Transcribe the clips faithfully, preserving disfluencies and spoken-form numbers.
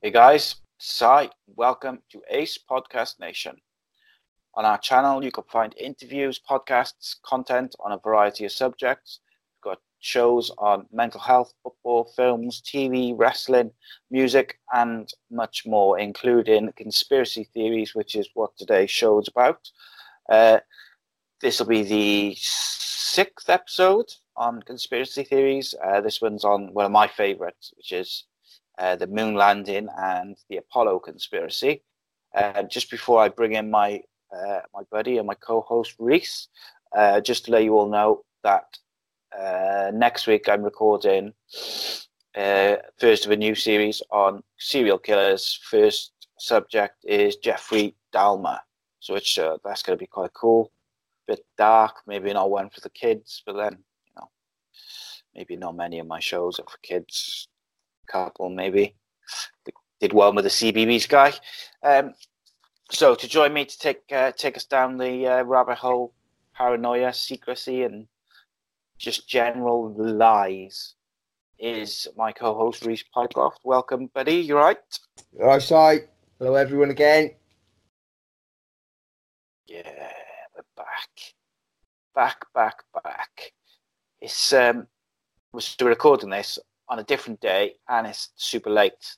Hey guys, Sai, welcome to Ace Podcast Nation. On our channel, you can find interviews, podcasts, content on a variety of subjects. We've got shows on mental health, football, films, T V, wrestling, music, and much more, including Conspiracy Theories, which is what today's show is about. Uh, this will be the sixth episode on Conspiracy Theories. Uh, this one's on one of my favourites, which is Uh, the moon landing and the Apollo conspiracy. Uh, just before I bring in my uh, my buddy and my co-host Rhys, uh, just to let you all know that uh, next week I'm recording uh, first of a new series on serial killers. First subject is Jeffrey Dahmer, so it's uh, that's going to be quite cool. Bit dark, maybe not one for the kids, but then you know, maybe not many of my shows are for kids. Couple maybe did well with the C B Bs guy. Um, so to join me to take uh, take us down the uh, rabbit hole, paranoia, secrecy, and just general lies is my co-host Rhys Pycroft. Welcome, buddy. You right? All right, Si. Hello, everyone again. Yeah, we're back, back, back, back. It's um, we're still recording this on a different day, and it's super late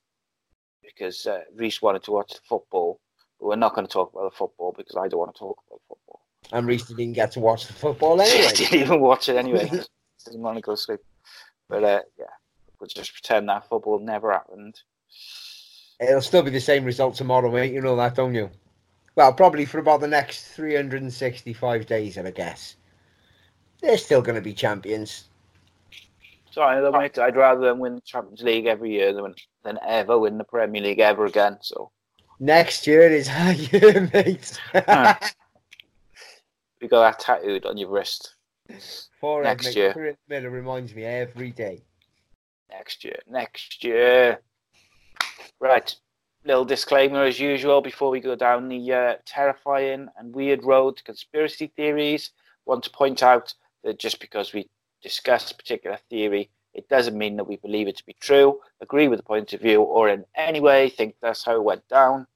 because uh, Rhys wanted to watch the football, but we're not going to talk about the football because I don't want to talk about football. And Rhys didn't get to watch the football anyway. He didn't even watch it anyway. Didn't want to go to sleep. But uh, yeah, we'll just pretend that football never happened. It'll still be the same result tomorrow, mate. You know that, don't you? Well, probably for about the next three hundred sixty-five days, I guess. They're still going to be champions. Sorry, though, mate, I'd rather them win the Champions League every year than, than ever win the Premier League ever again. So next year is our year, mate. We got that tattooed on your wrist. For next it, year. It, mate, it reminds me every day. Next year. Next year. Right. Little disclaimer as usual before we go down the uh, terrifying and weird road to conspiracy theories. Want to point out that just because we discuss a particular theory, it doesn't mean that we believe it to be true, agree with the point of view, or in any way think that's how it went down.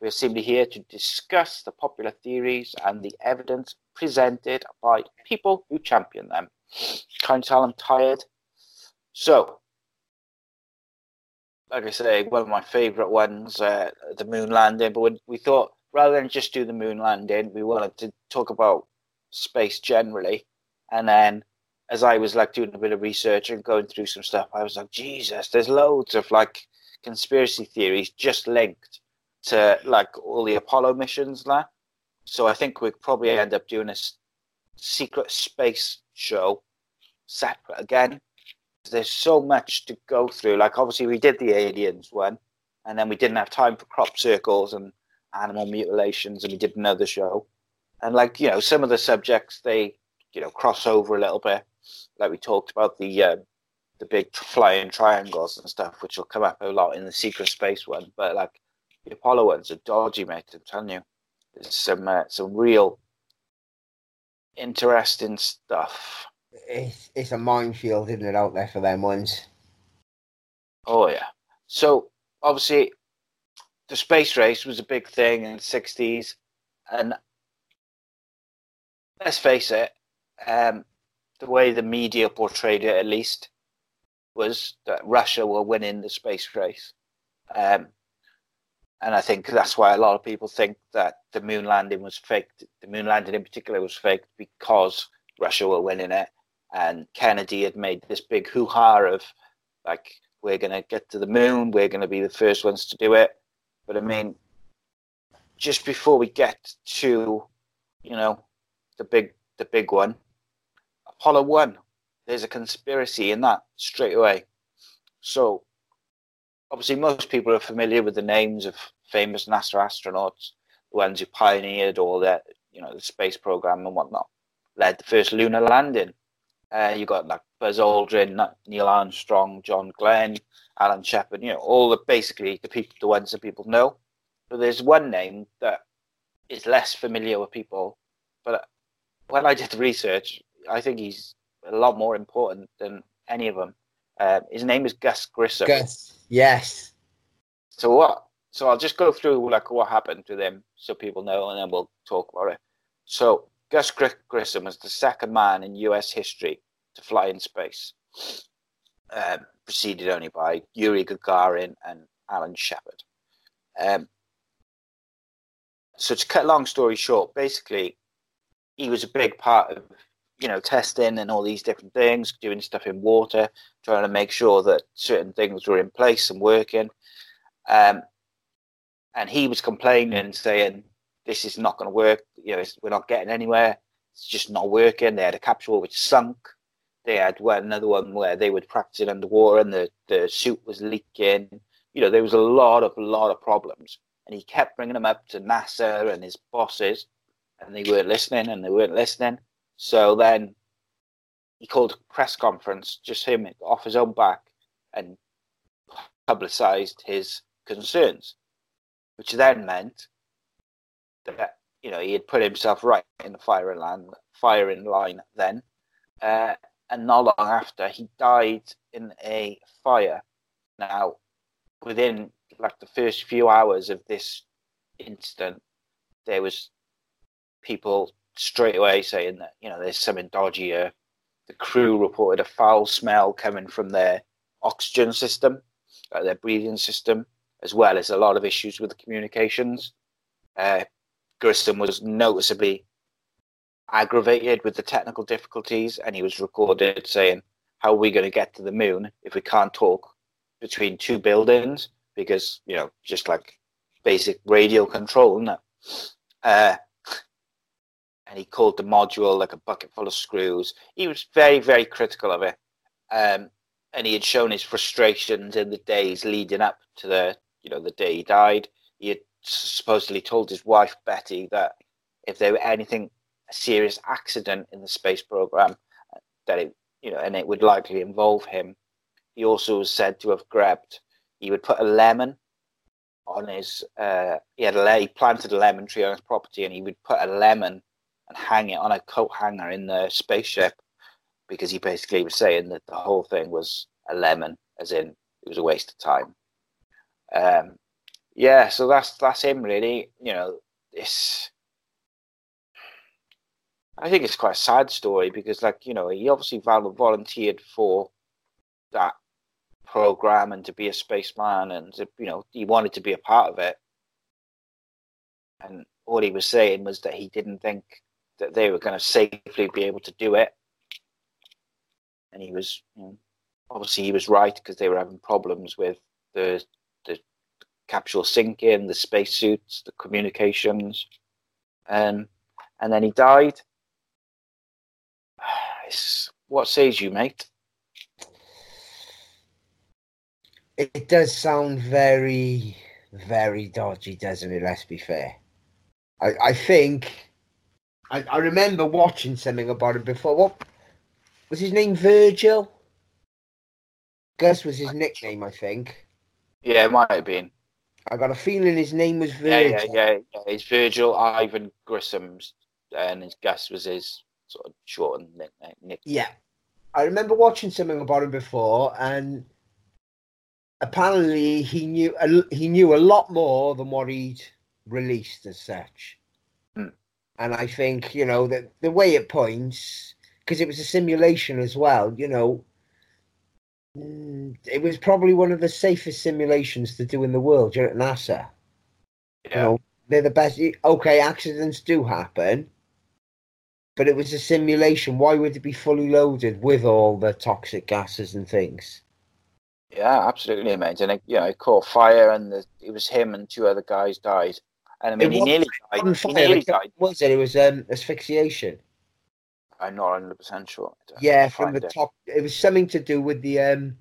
We're simply here to discuss the popular theories and the evidence presented by people who champion them. Can't tell I'm tired. So, like I say, one of my favourite ones, uh, the moon landing, but we thought rather than just do the moon landing, we wanted to talk about space generally, and then as I was like doing a bit of research and going through some stuff, I was like, Jesus, there's loads of like conspiracy theories just linked to like all the Apollo missions there. So I think we'd probably end up doing a secret space show separate again. There's so much to go through. Like obviously we did the aliens one, and then we didn't have time for crop circles and animal mutilations, and we did another show. And like, you know, some of the subjects, they, you know, cross over a little bit. Like we talked about the uh, the big flying triangles and stuff, which will come up a lot in the secret space one. But like the Apollo ones are dodgy, mate. I'm telling you, there's some uh, some real interesting stuff. It's it's a minefield, isn't it, out there for them ones? Oh yeah. So obviously, the space race was a big thing in the sixties, and let's face it. Um, The way the media portrayed it, at least, was that Russia were winning the space race. Um, and I think that's why a lot of people think that the moon landing was faked. The moon landing in particular was faked because Russia were winning it. And Kennedy had made this big hoo-ha of, like, we're going to get to the moon. We're going to be the first ones to do it. But, I mean, just before we get to, you know, the big the big one, Apollo one, there's a conspiracy in that straight away. So obviously most people are familiar with the names of famous NASA astronauts, the ones who pioneered all that, you know, the space program and whatnot, led the first lunar landing. Uh, you got like Buzz Aldrin, Neil Armstrong, John Glenn, Alan Shepard, you know, all the basically the people, the ones that people know. But there's one name that is less familiar with people. But when I did the research, I think he's a lot more important than any of them. Uh, his name is Gus Grissom. Gus, yes. So what? So I'll just go through like what happened to them, so people know, and then we'll talk about it. So Gus Grissom was the second man in U S history to fly in space, um, preceded only by Yuri Gagarin and Alan Shepard. Um, so to cut a long story short, basically, he was a big part of, you know, testing and all these different things, doing stuff in water, trying to make sure that certain things were in place and working. Um, and he was complaining, saying, this is not going to work. You know, it's, we're not getting anywhere. It's just not working. They had a capsule which sunk. They had one, another one where they were practicing underwater and the, the suit was leaking. You know, there was a lot of, lot of problems. And he kept bringing them up to NASA and his bosses, and they weren't listening and they weren't listening. So then he called a press conference, just him off his own back, and publicized his concerns, which then meant that, you know, he had put himself right in the firing line, firing line then. Uh, and not long after, he died in a fire. Now, within like the first few hours of this incident, there was people straight away saying that, you know, there's something dodgy here. The crew reported a foul smell coming from their oxygen system, like their breathing system, as well as a lot of issues with the communications. Uh, Grissom was noticeably aggravated with the technical difficulties, and he was recorded saying, how are we going to get to the moon if we can't talk between two buildings? Because, you know, just like basic radio control, isn't it? Uh, and he called the module like a bucket full of screws. He was very, very critical of it. Um, and he had shown his frustrations in the days leading up to the, you know, the day he died. He had supposedly told his wife Betty that if there were anything a serious accident in the space program, that it, you know, and it would likely involve him. He also was said to have grabbed, he would put a lemon on his uh he had a he planted a lemon tree on his property, and he would put a lemon and hang it on a coat hanger in the spaceship, because he basically was saying that the whole thing was a lemon, as in it was a waste of time. um Yeah, so that's that's him really. You know, it's, I think it's quite a sad story, because, like, you know, he obviously volunteered for that program and to be a spaceman, and to, you know, he wanted to be a part of it. And all he was saying was that he didn't think that they were going to safely be able to do it. And he was, you know, obviously he was right, because they were having problems with the the. capsule sinking, the spacesuits, the communications, um, and then he died. It's, what says you, mate? It does sound very, very dodgy, doesn't it? Let's be fair. I, I think I, I remember watching something about it before. What was his name? Virgil? Gus was his nickname, I think. Yeah, it might have been. I got a feeling his name was Virgil. Yeah, yeah, yeah. yeah. It's Virgil Ivan Grissom, and his Gus was his sort of shortened nickname. Yeah. I remember watching something about him before, and apparently he knew he knew a lot more than what he'd released as such. Mm. And I think, you know, that the way it points, because it was a simulation as well, you know, it was probably one of the safest simulations to do in the world. You're at NASA. Yeah. You know, they're the best. Okay, accidents do happen, but it was a simulation. Why would it be fully loaded with all the toxic gases and things? Yeah, absolutely, mate. And it, you know, it caught fire, and the, it was him and two other guys died. And I mean, it he was, nearly died. He nearly like, died. What was it? It was um, asphyxiation. I'm not one hundred percent sure. Yeah, from the it. top. It was something to do with the um,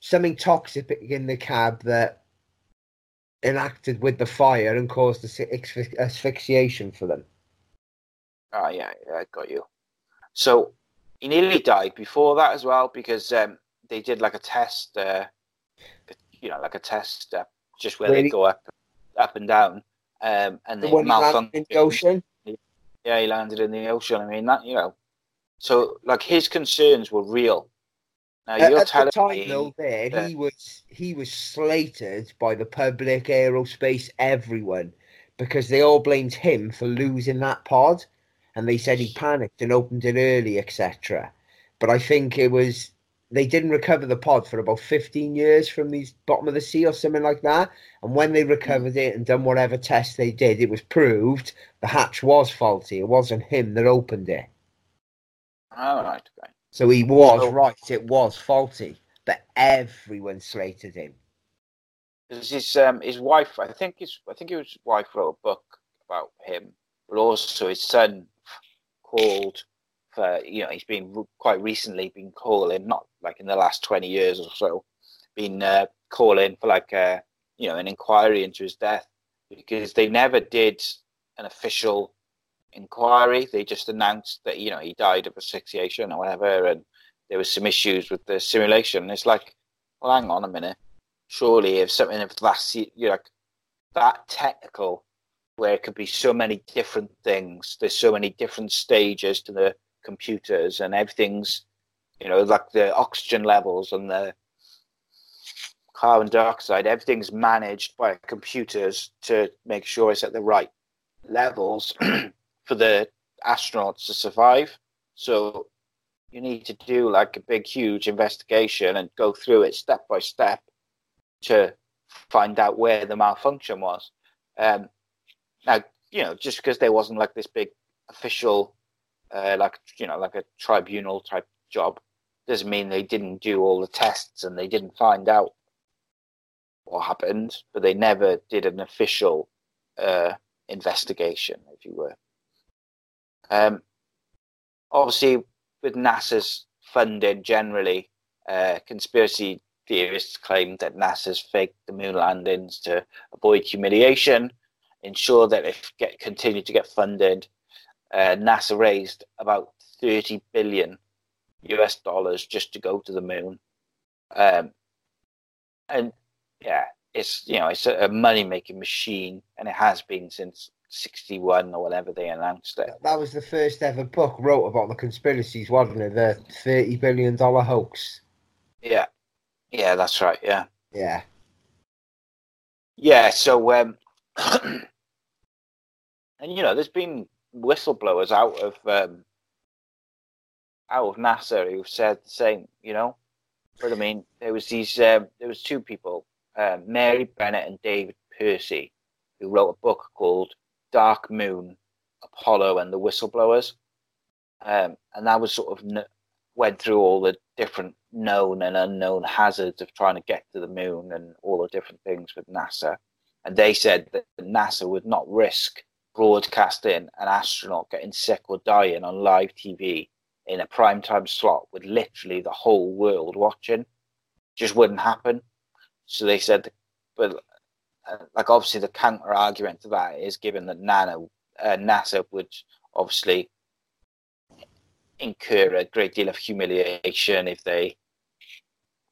something toxic in the cab that enacted with the fire and caused the asphyxiation for them. Ah, oh, yeah, yeah, I got you. So he nearly died before that as well, because um, they did like a test, uh, you know, like a test uh, just where really? they go up, up and down. Um, and the one landed in the ocean. Yeah, he landed in the ocean. I mean, that, you know, so like his concerns were real. Now, you're at telling the time, me though, there, that... he was he was slated by the public, aerospace, everyone, because they all blamed him for losing that pod, and they said he panicked and opened it early, et cetera. But I think it was they didn't recover the pod for about fifteen years from the bottom of the sea or something like that. And when they recovered it and done whatever test they did, it was proved the hatch was faulty. It wasn't him that opened it. All right, okay. So he was so, right, it was faulty, but everyone slated him. His um, his wife, I think his I think his wife wrote a book about him, but also his son called for, you know, he's been quite recently been calling, not like in the last twenty years or so, been uh, calling for like a, you know, an inquiry into his death, because they never did an official inquiry. They just announced that, you know, he died of asphyxiation or whatever, and there was some issues with the simulation. And it's like, well, hang on a minute, surely if something of that, you know, like that technical, where it could be so many different things, there's so many different stages to the computers and everything's, you know, like the oxygen levels and the carbon dioxide, everything's managed by computers to make sure it's at the right levels for the astronauts to survive. So you need to do like a big, huge investigation and go through it step by step to find out where the malfunction was. Um, now, you know, just because there wasn't like this big official, uh, like, you know, like a tribunal type job, doesn't mean they didn't do all the tests and they didn't find out what happened, but they never did an official uh, investigation, if you were. Um, obviously, with NASA's funding generally, uh, conspiracy theorists claim that NASA's faked the moon landings to avoid humiliation, ensure that if get continue to get funded. Uh, NASA raised about thirty billion U S dollars just to go to the moon, um, and yeah, it's, you know, it's a, a money-making machine, and it has been since sixty-one or whatever they announced it. That was the first ever book wrote about the conspiracies, wasn't it? The thirty billion dollar hoax. Yeah, yeah, that's right. Yeah, yeah, yeah. So, um, and you know, there's been whistleblowers out of um, out of NASA who said the same. You know, but I mean, there was these, um, there was two people, uh, Mary Bennett and David Percy, who wrote a book called Dark Moon, Apollo and the Whistleblowers. Um, and that was sort of n- went through all the different known and unknown hazards of trying to get to the moon and all the different things with NASA. And they said that NASA would not risk broadcasting an astronaut getting sick or dying on live T V in a primetime slot with literally the whole world watching. Just wouldn't happen. So they said, but... Uh, like obviously the counter argument to that is, given that Nano, uh, NASA would obviously incur a great deal of humiliation if they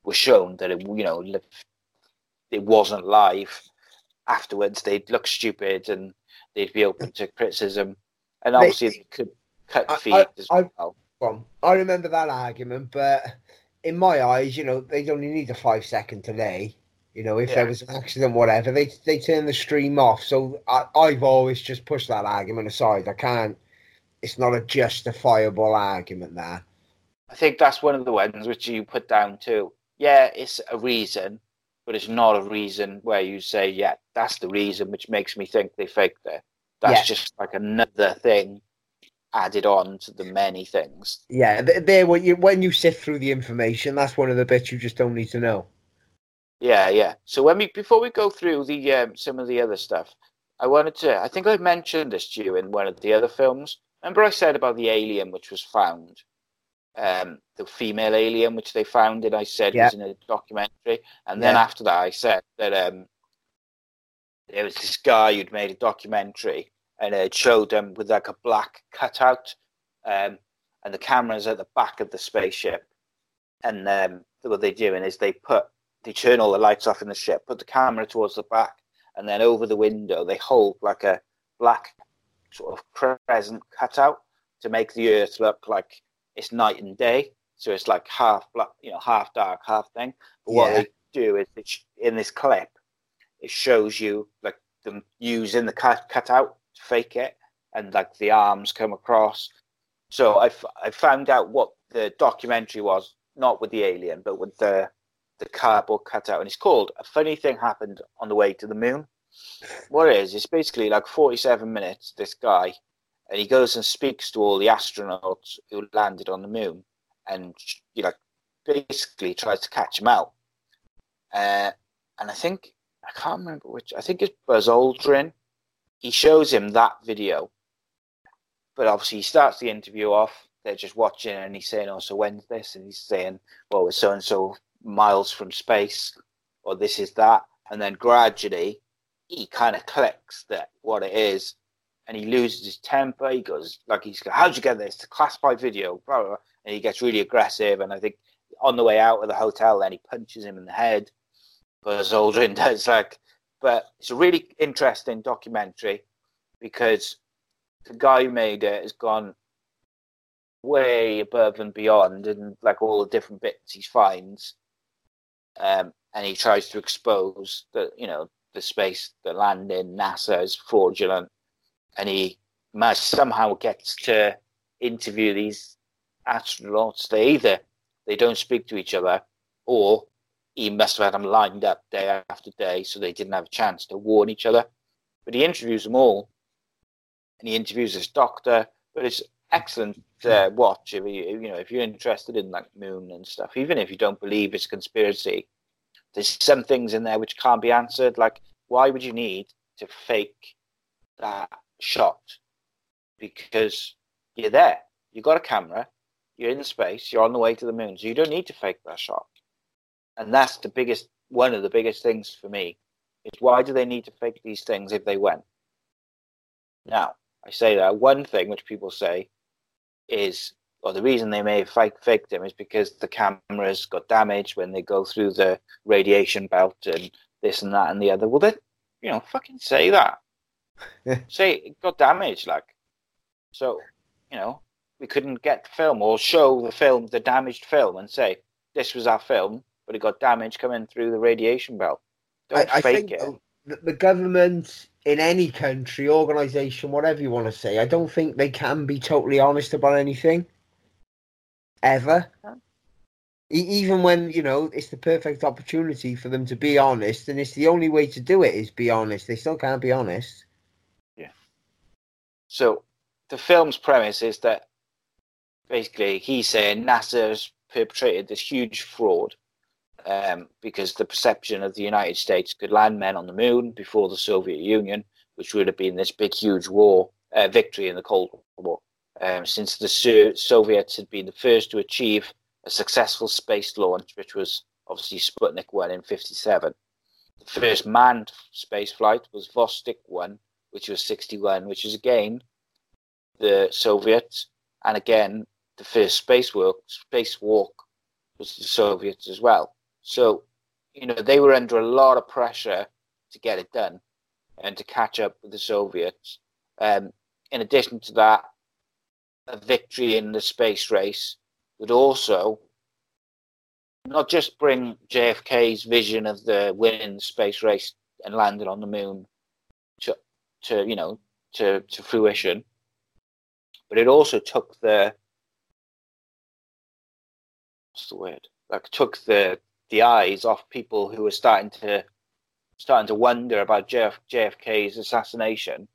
were shown that it, you know, it wasn't live. Afterwards, they'd look stupid and they'd be open to criticism, and obviously they, they could cut I, feet I, as I, well. well. I remember that argument, but in my eyes, you know, they only need a five second delay. You know, if yeah. there was an accident, whatever, they they turn the stream off. So I, I've always just pushed that argument aside. I can't. It's not a justifiable argument there. I think that's one of the ones which you put down too. Yeah, it's a reason, but it's not a reason where you say, yeah, that's the reason which makes me think they faked it. That's yeah. just like another thing added on to the many things. Yeah, there when you when you sift through the information, that's one of the bits you just don't need to know. Yeah, yeah. So when we before we go through the um, some of the other stuff, I wanted to, I think I mentioned this to you in one of the other films. Remember I said about the alien which was found? Um, the female alien which they found, and I said yeah. was in a documentary. And yeah. then after that I said that um, there was this guy who'd made a documentary and it showed them with like a black cutout um, and the cameras at the back of the spaceship. And um, what they're doing is they put, they turn all the lights off in the ship, put the camera towards the back, and then over the window they hold like a black sort of crescent cutout to make the Earth look like it's night and day. So it's like half black, you know, half dark, half thing. But yeah. what they do is they sh- in this clip, it shows you like them using the cut cutout to fake it, and like the arms come across. So I, f- I found out what the documentary was, not with the alien, but with the the cardboard cutout, and it's called A Funny Thing Happened on the Way to the Moon. What it is, it's basically like forty-seven minutes, this guy, and he goes and speaks to all the astronauts who landed on the moon, and you know, basically tries to catch them out. Uh, and I think, I can't remember which, I think it's Buzz Aldrin. He shows him that video, but obviously he starts the interview off, they're just watching, and he's saying, oh, so when's this? And he's saying, well, it's so-and-so miles from space, or this is that. And then gradually he kind of clicks that what it is, and he loses his temper. He goes like, he's like, how'd you get this? It's a classified video, blah, blah, blah. And he gets really aggressive, and I think on the way out of the hotel then he punches him in the head. Buzz Aldrin does like, but it's a really interesting documentary because the guy who made it has gone way above and beyond, and like all the different bits he finds. Um, and he tries to expose that, you know, the space, the landing, NASA is fraudulent. And he must somehow gets to interview these astronauts. They either, they don't speak to each other, or he must have had them lined up day after day so they didn't have a chance to warn each other. But he interviews them all, and he interviews this doctor. But it's excellent uh, watch if you you know if you're interested in like moon and stuff. Even if you don't believe it's a conspiracy, there's some things in there which can't be answered. Like, why would you need to fake that shot? Because you're there, you got a camera, you're in space, you're on the way to the moon, so you don't need to fake that shot. And that's the biggest one of the biggest things for me is, why do they need to fake these things if they went? Now, I say that one thing which people say is, or the reason they may have faked, faked them is because the cameras got damaged when they go through the radiation belt and this and that and the other. Well, then, you know, fucking say that. Say it got damaged, like. So, you know, we couldn't get the film, or show the film, the damaged film, and say, this was our film, but it got damaged coming through the radiation belt. Don't I, fake I think it. The government in any country, organisation, whatever you want to say, I don't think they can be totally honest about anything. Ever. Even when, you know, it's the perfect opportunity for them to be honest, and it's the only way to do it is be honest. They still can't be honest. Yeah. So, the film's premise is that, basically, he's saying NASA has perpetrated this huge fraud. Um, because the perception of the United States could land men on the moon before the Soviet Union, which would have been this big, huge war, uh, victory in the Cold War, um, since the so- Soviets had been the first to achieve a successful space launch, which was obviously Sputnik one in fifty-seven. The first manned space flight was Vostok one, which was sixty-one, which is again the Soviets, and again the first space work, spacewalk was the Soviets as well. So, you know, they were under a lot of pressure to get it done and to catch up with the Soviets. Um, in addition to that, a victory in the space race would also not just bring J F K's vision of the winning the space race and landing on the moon to, to you know, to, to fruition, but it also took the, what's the word? Like, took the, the eyes off people who were starting to starting to wonder about J F K's assassination.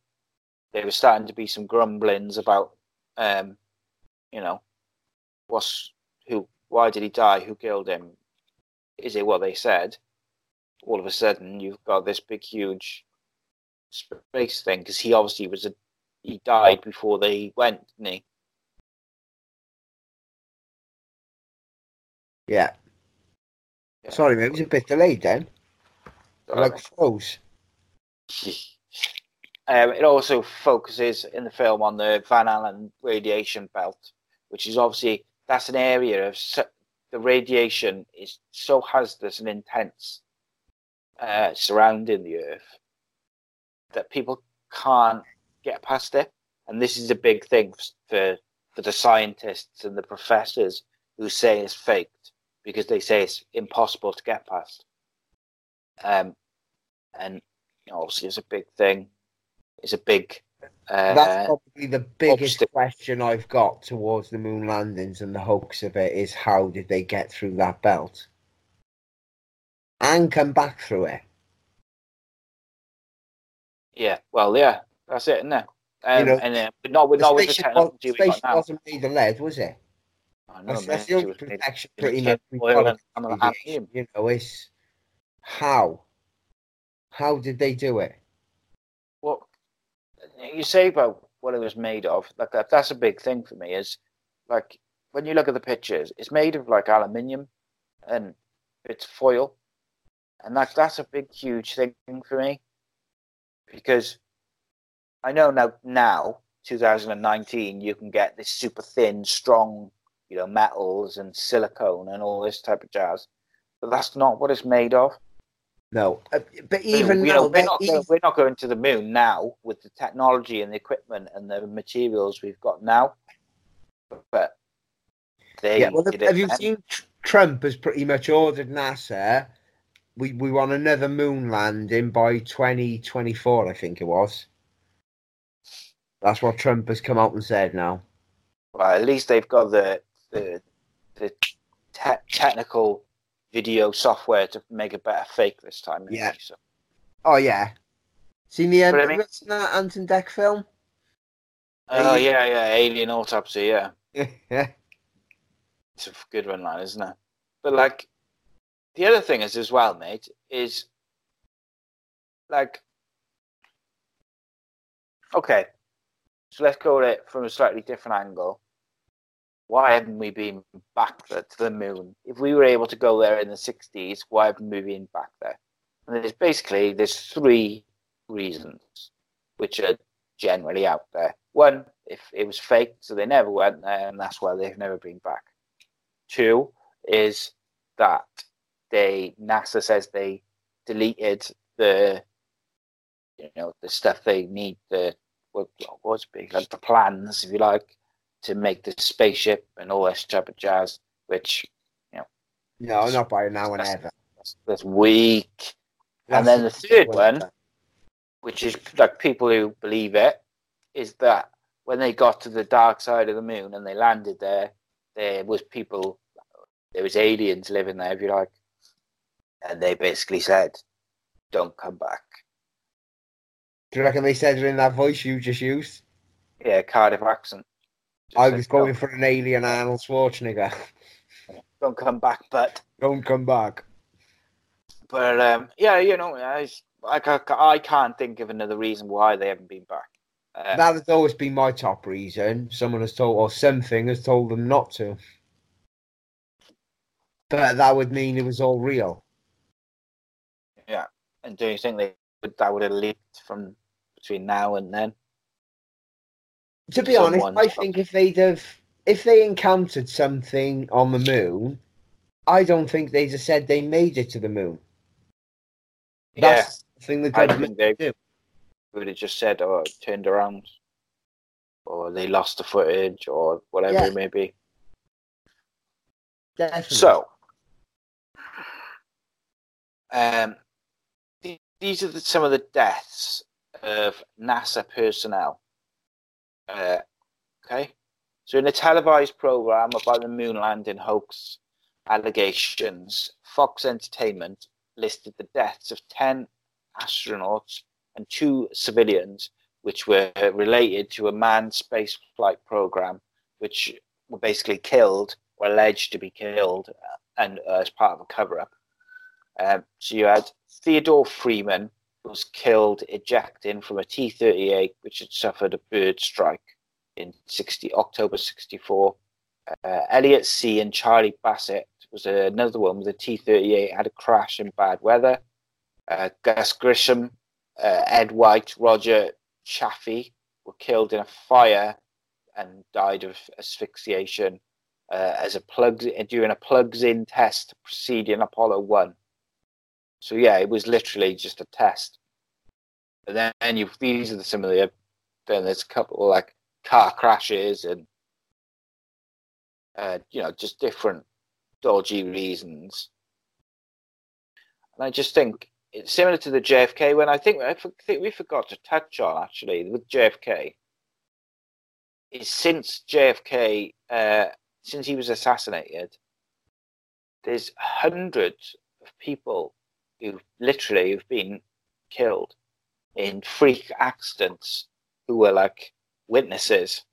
There was starting to be some grumblings about, um, you know, what's who? Why did he die? Who killed him? Is it what they said? All of a sudden, you've got this big, huge space thing, because he obviously was a he died before they went, didn't he? Yeah. yeah. Sorry, mate, it was a bit delayed then. Sorry. Like froze. Um, it also focuses in the film on the Van Allen radiation belt, which is obviously that's an area of su- the radiation is so hazardous and intense uh, surrounding the Earth that people can't get past it. And this is a big thing for for the scientists and the professors who say it's faked because they say it's impossible to get past. Um, and obviously it's a big thing. It's a big... Uh, That's probably the biggest obstacle. question I've got towards the moon landings and the hoax of it is how did they get through that belt? And come back through it. Yeah, well, yeah, that's it, isn't it? Um, you know, and uh, but not, not with the technology was, we got now. The station wasn't made of lead, was it? I know, that's, that's the only protection pretty much we got. You know, it's... How? How did they do it? What you say about what it was made of, like that, that's a big thing for me, is like when you look at the pictures, it's made of like aluminium and it's foil. And that, that's a big, huge thing for me. Because I know now, now, two thousand nineteen, you can get this super thin, strong, you know, metals and silicone and all this type of jazz. But that's not what it's made of. No, uh, but even you know, now, we're, not even... Going, we're not going to the moon now with the technology and the equipment and the materials we've got now. But they yeah, well, did have it you then. Seen Trump has pretty much ordered NASA? We we want another moon landing by twenty twenty-four, I think it was. That's what Trump has come out and said now. Well, at least they've got the the the te- technical. video software to make a better fake this time. Maybe, yeah. So. Oh yeah. Seen the end of that Anton Deck film? Oh uh, yeah, yeah, Alien Autopsy. Yeah. Yeah. It's a good one, lad, isn't it? But like, the other thing is as well, mate, is like, okay, so let's go at it from a slightly different angle. Why haven't we been back there to the moon? If we were able to go there in the sixties, why haven't we been back there? And there's basically there's three reasons which are generally out there. One, if it was fake, so they never went there, and that's why they've never been back. Two is that they NASA says they deleted the you know the stuff they need the what was big like the plans, if you like, to make the spaceship and all this type of jazz, which, you know... No, not by now and that's, ever. That's, that's weak. That's and then the third one, which is, like, people who believe it, is that when they got to the dark side of the moon and they landed there, there was people, there was aliens living there, if you like, and they basically said, don't come back. Do you reckon they said it in that voice you just used? Yeah, Cardiff accent. Just I was going for an alien Arnold Schwarzenegger. Don't come back, but... Don't come back. But, um, yeah, you know, I, I, I can't think of another reason why they haven't been back. Um, that has always been my top reason. Someone has told, or something has told them not to. But that would mean it was all real. Yeah. And do you think they that would have leaked from between now and then? To be Someone. honest, I think if they'd have, if they encountered something on the moon, I don't think they'd have said they made it to the moon. Yeah. That's the thing the government I think they do. Would have just said, oh, it turned around, or they lost the footage, or whatever yeah. it may be. Definitely. So, um, th- these are the, some of the deaths of NASA personnel. Uh, okay, so in a televised program about the moon landing hoax allegations, Fox Entertainment listed the deaths of ten astronauts and two civilians, which were related to a manned spaceflight program, which were basically killed or alleged to be killed, and uh, as part of a cover-up. Um, so you had Theodore Freeman, was killed ejecting from a T thirty-eight, which had suffered a bird strike in October sixty-four. Uh, Elliot C. and Charlie Bassett was another one with a T thirty-eight, had a crash in bad weather. Uh, Gus Grissom, uh, Ed White, Roger Chaffee were killed in a fire and died of asphyxiation uh, as a plug during a plugs-in test preceding Apollo one. So yeah, it was literally just a test. And then and you've these are some of the then there's a couple like car crashes and uh, you know just different dodgy reasons. And I just think it's similar to the J F K one. I think I think we forgot to touch on actually with J F K. Is since J F K uh, since he was assassinated, there's hundreds of people who literally have been killed in freak accidents who were like witnesses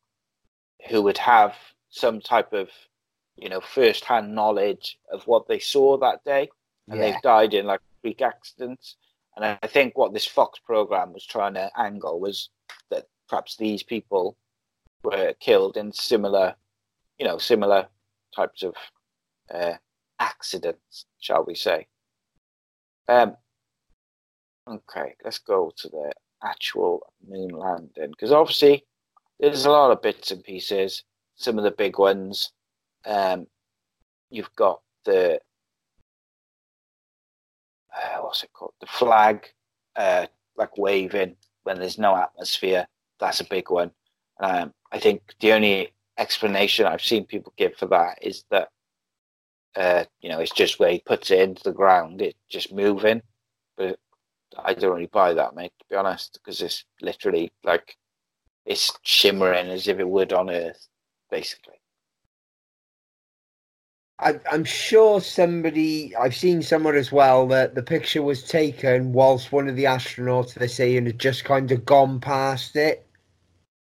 who would have some type of, you know, first-hand knowledge of what they saw that day. And yeah. They've died in like freak accidents. And I think what this Fox program was trying to angle was that perhaps these people were killed in similar, you know, similar types of uh, accidents, shall we say. Um, okay, let's go to the actual moon landing, because obviously there's a lot of bits and pieces. Some of the big ones, um, you've got the uh, what's it called? The flag, uh, like waving when there's no atmosphere. That's a big one. Um, I think the only explanation I've seen people give for that is that. Uh, you know, it's just where he puts it into the ground, it's just moving. But I don't really buy that, mate, to be honest, because it's literally like it's shimmering as if it would on Earth, basically. I, I'm sure somebody, I've seen somewhere as well that the picture was taken whilst one of the astronauts, they're saying, had just kind of gone past it.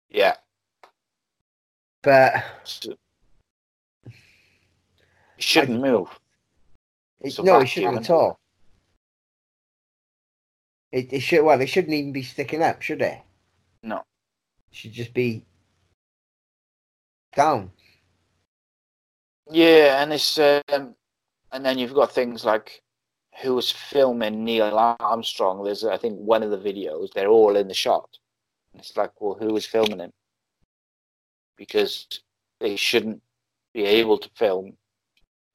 Yeah. But. So- It shouldn't I, move. It, no, it shouldn't at all. It, it should. Well, it shouldn't even be sticking up, should it? No. It should just be down. Yeah, and it's um, and then you've got things like who was filming Neil Armstrong. There's, I think, one of the videos. They're all in the shot. It's like, well, who was filming him? Because they shouldn't be able to film.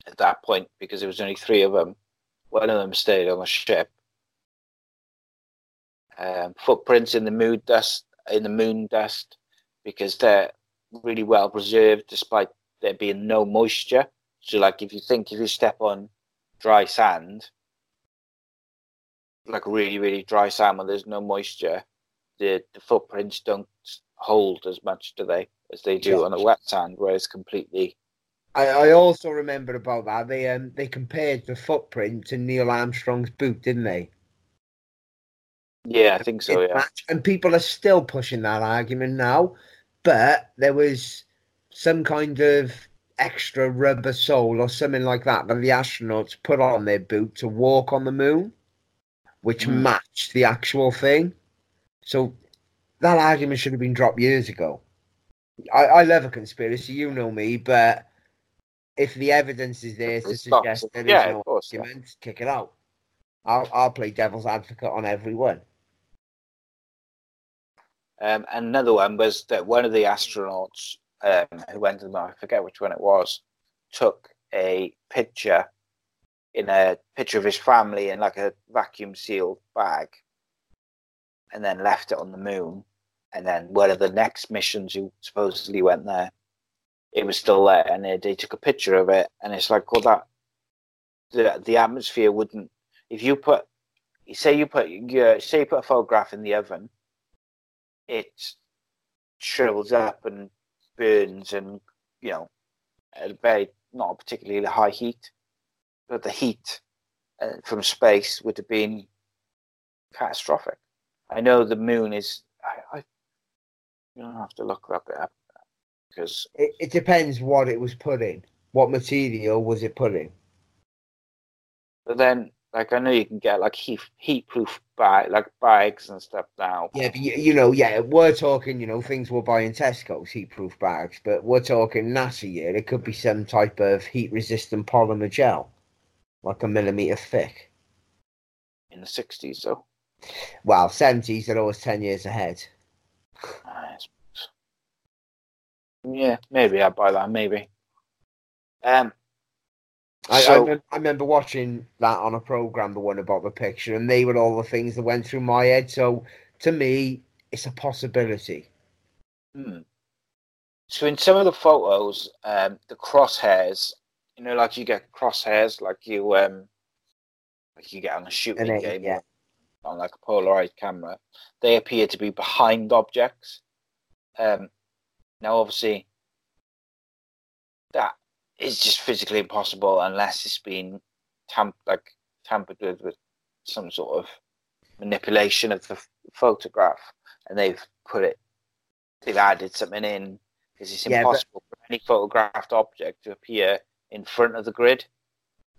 At that point, because there was only three of them, one of them stayed on the ship. Um, footprints in the moon dust, in the moon dust, because they're really well preserved, despite there being no moisture. So, like, if you think if you step on dry sand, like really, really dry sand where there's no moisture, the, the footprints don't hold as much, do they, as they do yeah. on a wet sand, where it's completely. I, I also remember about that. They um they compared the footprint to Neil Armstrong's boot, didn't they? Yeah, I think so. Yeah. And people are still pushing that argument now, but there was some kind of extra rubber sole or something like that that the astronauts put on their boot to walk on the moon, which mm. matched the actual thing. So that argument should have been dropped years ago. I, I love a conspiracy, you know me, but. If the evidence is there to suggest there is yeah, no course, argument, yeah. kick it out. I'll, I'll play devil's advocate on every one. Um, another one was that one of the astronauts um, who went to the moon, I forget which one it was, took a picture in a picture of his family in like a vacuum sealed bag and then left it on the moon. And then one of the next missions who supposedly went there, it was still there, and they, they took a picture of it, and it's like, well, that the the atmosphere wouldn't. If you put, say you put, you, say you put a photograph in the oven, it shrivels up and burns, and you know, at a very not a particularly high heat, but the heat uh, from space would have been catastrophic. I know the moon is. I, I you don't have to look that bit up. Because it, it depends what it was put in, what material was it put in. But then Like, I know you can get, like, heat, heat-proof bike, like bags and stuff now. Yeah, but, you, you know, yeah, we're talking, you know, things we'll buy in Tesco's, heat-proof bags. But we're talking NASA year. It could be some type of heat-resistant polymer gel, like a millimetre thick. In the sixties, though? Well, seventies, they're always ten years ahead. Yeah, maybe I'd buy that, maybe. Um... I, so, I, I remember watching that on a program, the one about the picture, and they were all the things that went through my head. So to me, it's a possibility. Hmm. So in some of the photos, um, the crosshairs, you know, like you get crosshairs, like you, um, like you get on a shooting it, game, yeah. on like a Polaroid camera. They appear to be behind objects. Um, now, obviously, that. It's just physically impossible unless it's been tam- like tampered with with some sort of manipulation of the f- photograph, and they've put it, they've added something in, because it's yeah, impossible for any photographed object to appear in front of the grid.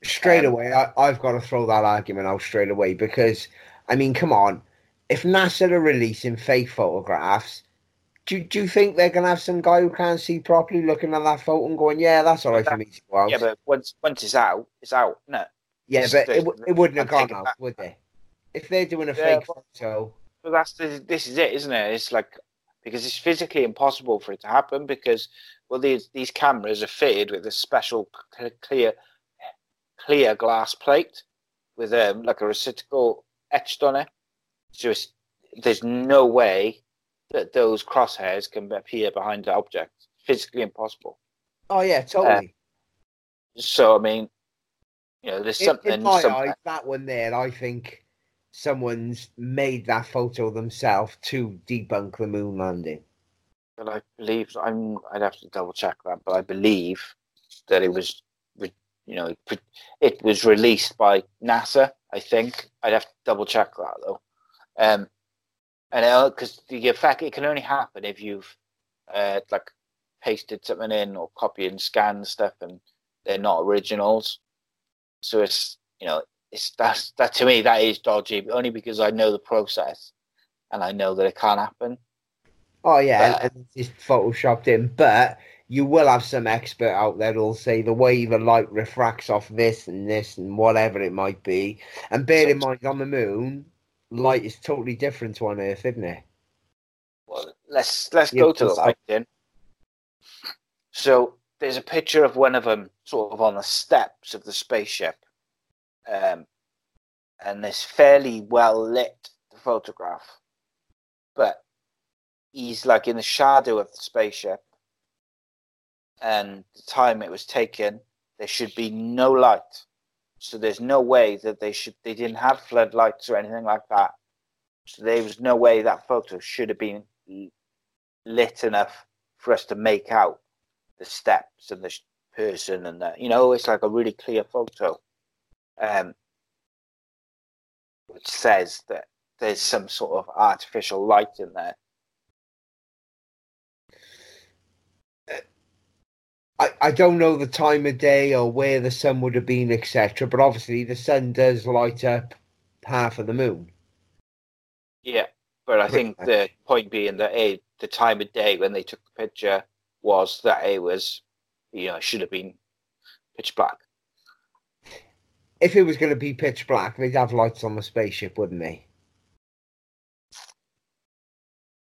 Straight um, away, I, I've got to throw that argument out straight away, because, I mean, come on, if NASA are releasing fake photographs, Do, do you think they're going to have some guy who can't see properly looking at that photo and going, yeah, that's all right that, for me to go out? Yeah, but once once it's out, it's out, no. Yeah, it's, but it, it wouldn't have gone out, back. Would they? If they're doing a yeah, fake well, photo. Well, that's the, this is it, isn't it? It's like, because it's physically impossible for it to happen, because, well, these these cameras are fitted with a special clear clear glass plate with um, like a receptacle etched on it. So it's, there's no way that those crosshairs can appear behind the object. Physically impossible. Oh, yeah, totally. Uh, so, I mean, you know, there's in, something... In my something. Eye, that one there, I think someone's made that photo themselves to debunk the moon landing. But I believe... I'm, I'd have to double-check that, but I believe that it was, you know, it was released by NASA, I think. I'd have to double-check that, though. Um And because the effect, it can only happen if you've uh, like pasted something in or copied and scanned stuff, and they're not originals. So it's, you know, it's that's that to me that is dodgy, but only because I know the process and I know that it can't happen. Oh yeah, but, and it's photoshopped in, but you will have some expert out there who'll say the way the light refracts off this and this and whatever it might be. And bear in mind, on the moon, light is totally different to on Earth, isn't it? Well, let's let's yeah, go to the light then. So there's a picture of one of them sort of on the steps of the spaceship. Um, and it's fairly well lit, the photograph. But he's like in the shadow of the spaceship. And the time it was taken, there should be no light. So there's no way that they should, they didn't have floodlights or anything like that. So there was no way that photo should have been lit enough for us to make out the steps and the person and the, you know, it's like a really clear photo. Um, which says that there's some sort of artificial light in there. I, I don't know the time of day or where the sun would have been, et cetera. But obviously the sun does light up half of the moon. Yeah, but I think the point being that a, the time of day when they took the picture was that it was, you know, it should have been pitch black. If it was going to be pitch black, they'd have lights on the spaceship, wouldn't they?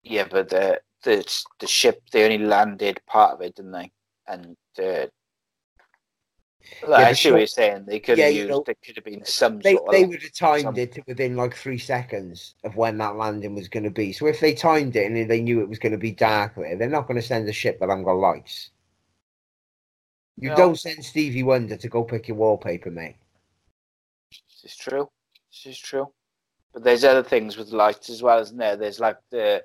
Yeah, but the the, the ship, they only landed part of it, didn't they? And uh, like yeah, I see what you're saying. They could have yeah, used. You know, there could have been some. They, sort of they would have timed some... it to within like three seconds of when that landing was going to be. So if they timed it and they knew it was going to be dark there, they're not going to send a ship that hasn't got lights. You no. don't send Stevie Wonder to go pick your wallpaper, mate. This is true. This is true. But there's other things with lights as well, isn't there? There's like the.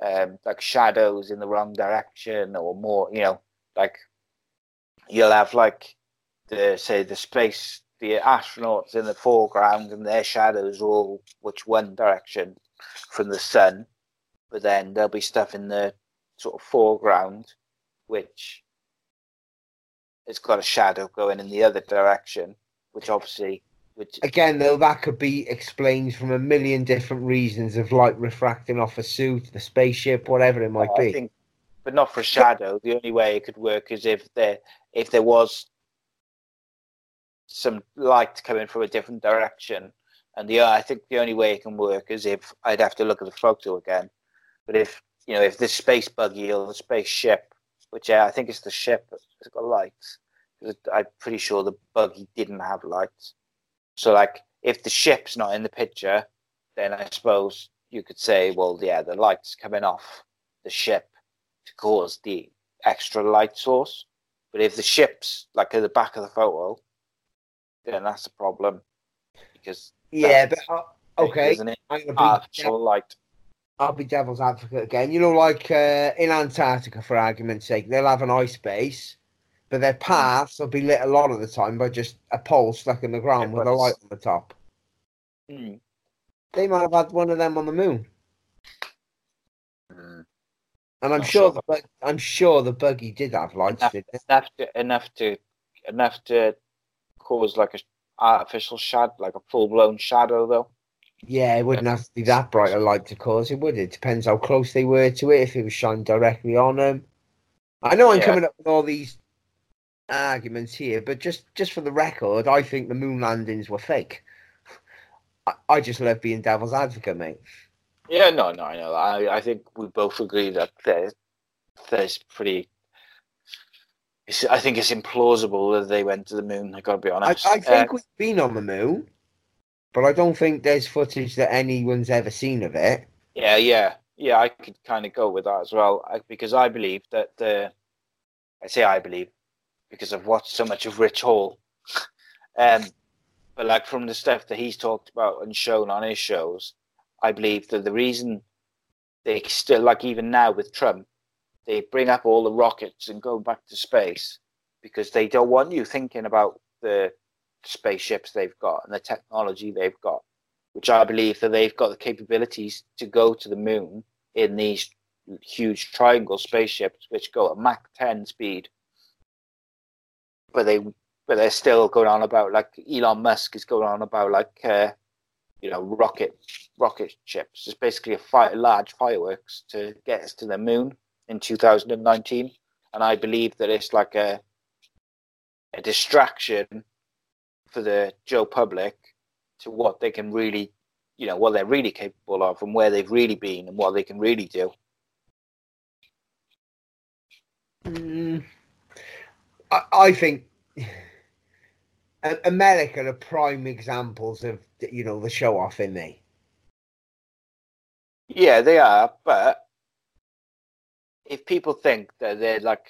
Um, like shadows in the wrong direction, or more, you know, like you'll have like the say the space, the astronauts in the foreground, and their shadows all which one direction from the sun, but then there'll be stuff in the sort of foreground which it's got a shadow going in the other direction, which obviously Which again, though, that could be explained from a million different reasons of light refracting off a suit, the spaceship, whatever it might oh, be. I think, but not for a shadow. The only way it could work is if there if there was some light coming from a different direction. And the I think the only way it can work is if I'd have to look at the photo again. But if you know, if this space buggy or the spaceship, which I think it's the ship, it's got lights. I'm pretty sure the buggy didn't have lights. So, like, if the ship's not in the picture, then I suppose you could say, well, yeah, the light's coming off the ship to cause the extra light source. But if the ship's, like, at the back of the photo, then that's a problem. Because yeah, but, uh, okay, isn't it? I'm gonna be dev- light. I'll be devil's advocate again. You know, like, uh, in Antarctica, for argument's sake, they'll have an ice base. But their paths will be lit a lot of the time by just a pole stuck in the ground yeah, with a light on the top. Mm. They might have had one of them on the moon. Mm. And I'm sure, sure the bu- I'm sure the buggy did have lights, enough, didn't it? Enough to enough to enough to cause like an artificial shadow, like a full blown shadow, though. Yeah, it wouldn't have to be that bright a light to cause it, would it? Depends how close they were to it. If it was shined directly on them, I know I'm yeah. coming up with all these arguments here, but just just for the record, I think the moon landings were fake. I, I just love being devil's advocate, mate. Yeah, no, no, no. I I think we both agree that there's there's pretty. It's, I think it's implausible that they went to the moon. I gotta be honest. I, I think uh, we've been on the moon, but I don't think there's footage that anyone's ever seen of it. Yeah, yeah, yeah. I could kind of go with that as well I, because I believe that the. I say I believe. Because I've watched so much of Rich Hall. um, but like from the stuff that he's talked about and shown on his shows, I believe that the reason they still, like even now with Trump, they bring up all the rockets and go back to space because they don't want you thinking about the spaceships they've got and the technology they've got, which I believe that they've got the capabilities to go to the moon in these huge triangle spaceships, which go at Mach ten speed. But they, but they're still going on about like Elon Musk is going on about like, uh, you know, rocket, rocket ships. It's basically a fire, large fireworks to get us to the moon in two thousand nineteen, and I believe that it's like a, a distraction for the Joe public to what they can really, you know, what they're really capable of and where they've really been and what they can really do. Mm. I think America are prime examples of, you know, the show off, in they? Yeah, they are. But if people think that they're like,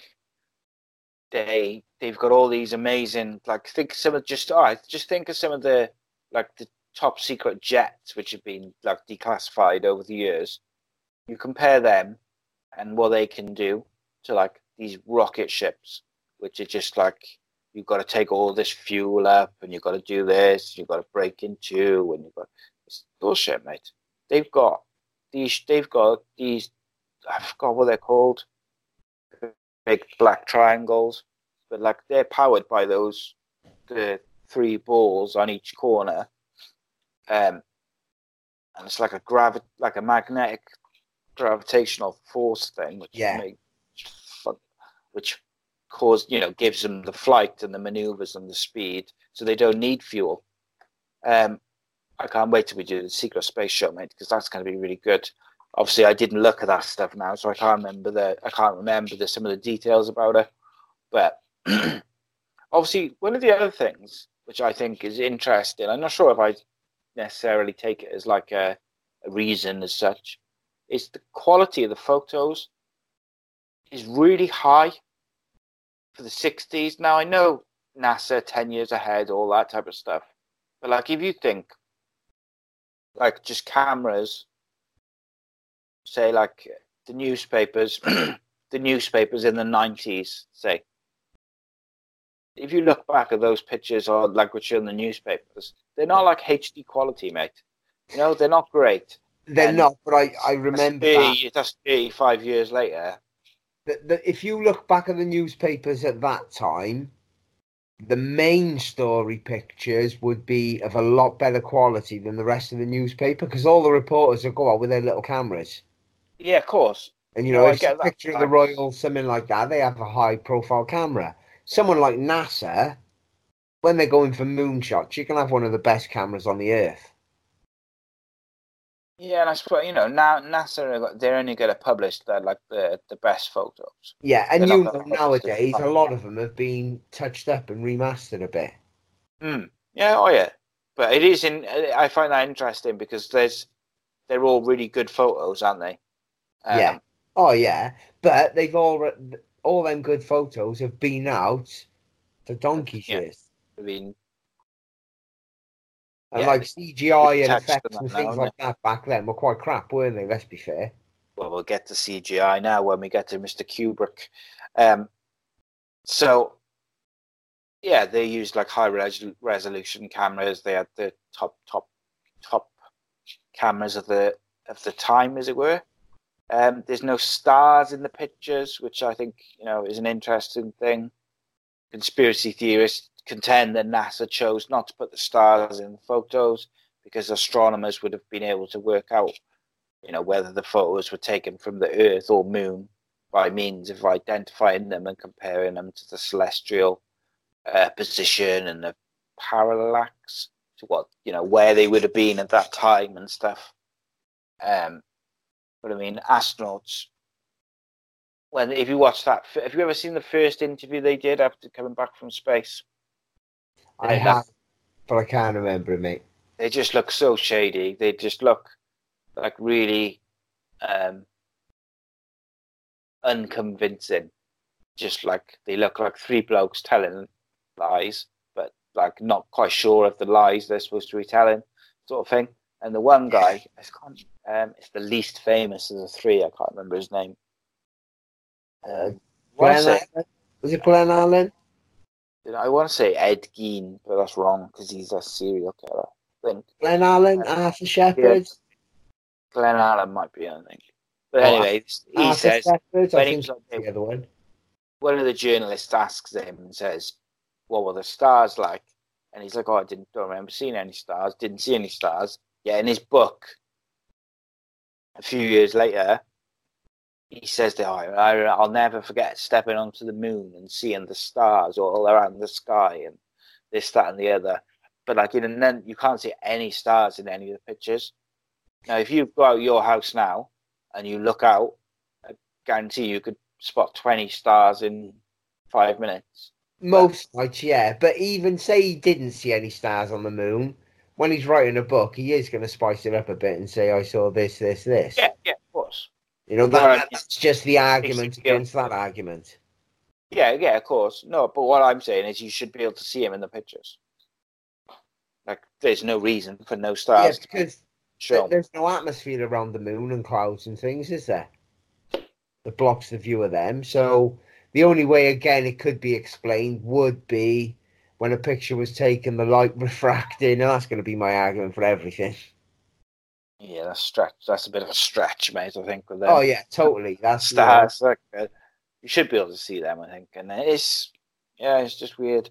they, they've got all these amazing, like, think some of just, all right, just think of some of the, like, the top secret jets, which have been, like, declassified over the years. You compare them and what they can do to, like, these rocket ships. Which are just like, you've got to take all this fuel up and you've got to do this, you've got to break in two, and you've got, it's bullshit, mate. They've got these, they've got these, I forgot what they're called, big black triangles, but like they're powered by those, the three balls on each corner. Um, and it's like a gravi- like a magnetic gravitational force thing, which yeah. makes, which, cause you know gives them the flight and the maneuvers and the speed, so they don't need fuel. Um, I can't wait till we do the Secret Space Show, mate, because that's going to be really good. Obviously, I didn't look at that stuff now, so I can't remember the I can't remember the, some of the details about it. But obviously, one of the other things which I think is interesting, I'm not sure if I necessarily take it as like a, a reason as such, is the quality of the photos is really high. For the sixties. Now I know NASA ten years ahead, all that type of stuff, but like if you think like just cameras, say like the newspapers the newspapers in the nineties, say if you look back at those pictures or like which are in the newspapers, they're not like H D quality, mate. You know, they're not great. They're and not, but I, I remember that's, that. that's thirty-five years later. If you look back at the newspapers at that time, the main story pictures would be of a lot better quality than the rest of the newspaper, because all the reporters will go out with their little cameras. Yeah, of course. And, you know, oh, if it's a picture of the royal, something like that, they have a high-profile camera. Someone like NASA, when they're going for moonshots, you can have one of the best cameras on the Earth. Yeah, and I suppose, you know, now NASA, they're only going to publish the, like, the, the best photos. Yeah, and you know, nowadays, a lot of them have been touched up and remastered a bit. Mm. Yeah, oh yeah. But it is, in, I find that interesting because there's, they're all really good photos, aren't they? Um, yeah. Oh yeah, but they've all, all them good photos have been out for donkey shit. Yeah. I mean... And, yeah, like, C G I and effects and things now, like that back then were quite crap, weren't they? Let's be fair. Well, we'll get to C G I now when we get to Mister Kubrick. Um, so, yeah, they used, like, high-resolution cameras. They had the top, top, top cameras of the of the time, as it were. Um, there's no stars in the pictures, which I think, you know, is an interesting thing. Conspiracy theorists contend that NASA chose not to put the stars in the photos because astronomers would have been able to work out, you know, whether the photos were taken from the Earth or Moon by means of identifying them and comparing them to the celestial uh, position and the parallax to what, you know, where they would have been at that time and stuff. Um, but I mean, astronauts. Well, if you watch that, have you ever seen the first interview they did after coming back from space? I have, but I can't remember it, mate. They just look so shady. They just look like really um, unconvincing. Just like they look like three blokes telling lies, but like not quite sure of the lies they're supposed to be telling, sort of thing. And the one guy, I can't, um, it's the least famous of the three. I can't remember his name. Uh, was it? Was it Van Allen? I want to say Ed Gein, but that's wrong because he's a serial killer. I think Glenn Allen, uh, Arthur Shepard. Glenn Allen might be, I think. But anyway, oh, he Arthur says Shepard, when he was on the other one, one of the journalists asks him and says, "What were the stars like?" And he's like, "Oh, I didn't don't remember seeing any stars. Didn't see any stars." Yeah, in his book, a few years later, he says that, oh, I, I'll never forget stepping onto the moon and seeing the stars all around the sky and this, that, and the other. But, like, you know, and then you can't see any stars in any of the pictures. Now, if you go out your house now and you look out, I guarantee you could spot twenty stars in five minutes. Most nights, yeah. But even say he didn't see any stars on the moon, when he's writing a book, he is going to spice it up a bit and say, I saw this, this, this. Yeah, yeah, of course. You know, that, that's just the argument against that argument. Yeah, yeah, of course. No, but what I'm saying is you should be able to see him in the pictures. Like, there's no reason for no stars. Yeah, because th- there's no atmosphere around the moon and clouds and things, is there? That blocks the view of them. So the only way, again, it could be explained would be when a picture was taken, the light refracting, and that's going to be my argument for everything. Yeah, that's stretch. That's a bit of a stretch, mate, I think. With them. Oh, yeah, totally. That's stars. Yeah. Like, uh, you should be able to see them, I think. And it's, yeah, it's just weird.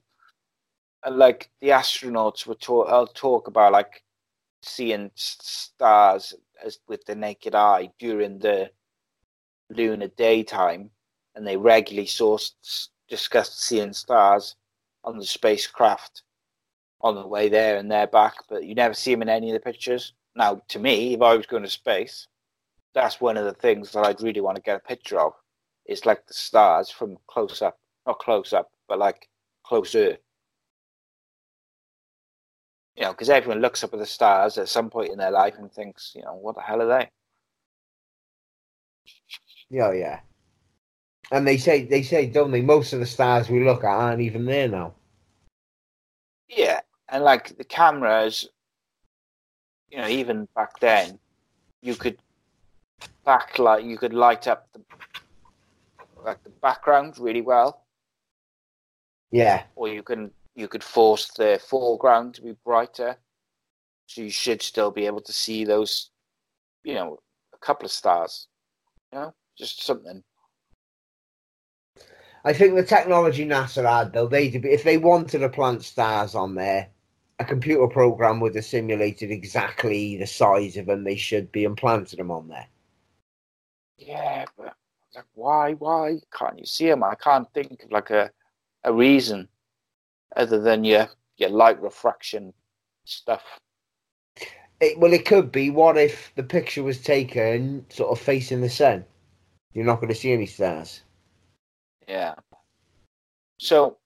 And, like, the astronauts were talk, I'll talk about, like, seeing stars as with the naked eye during the lunar daytime. And they regularly saw, discussed seeing stars on the spacecraft on the way there and there back. But you never see them in any of the pictures. Now, to me, if I was going to space, that's one of the things that I'd really want to get a picture of. It's like the stars from close up, not close up, but like closer. You know, because everyone looks up at the stars at some point in their life and thinks, you know, what the hell are they? Yeah, yeah. And they say, they say, don't they, most of the stars we look at aren't even there now. Yeah, and like the cameras... You know, even back then, you could backlight, you could light up the like the background really well. Yeah. Or you can you could force the foreground to be brighter, so you should still be able to see those. You know, a couple of stars. You know, just something. I think the technology NASA had, though, they'd be, if they wanted to plant stars on there, a computer program would have simulated exactly the size of them they should be and planted them on there. Yeah, but like, why, why can't you see them? I can't think of like a a reason other than your your light refraction stuff. It, well, it could be. What if the picture was taken sort of facing the sun? You're not going to see any stars. Yeah. So,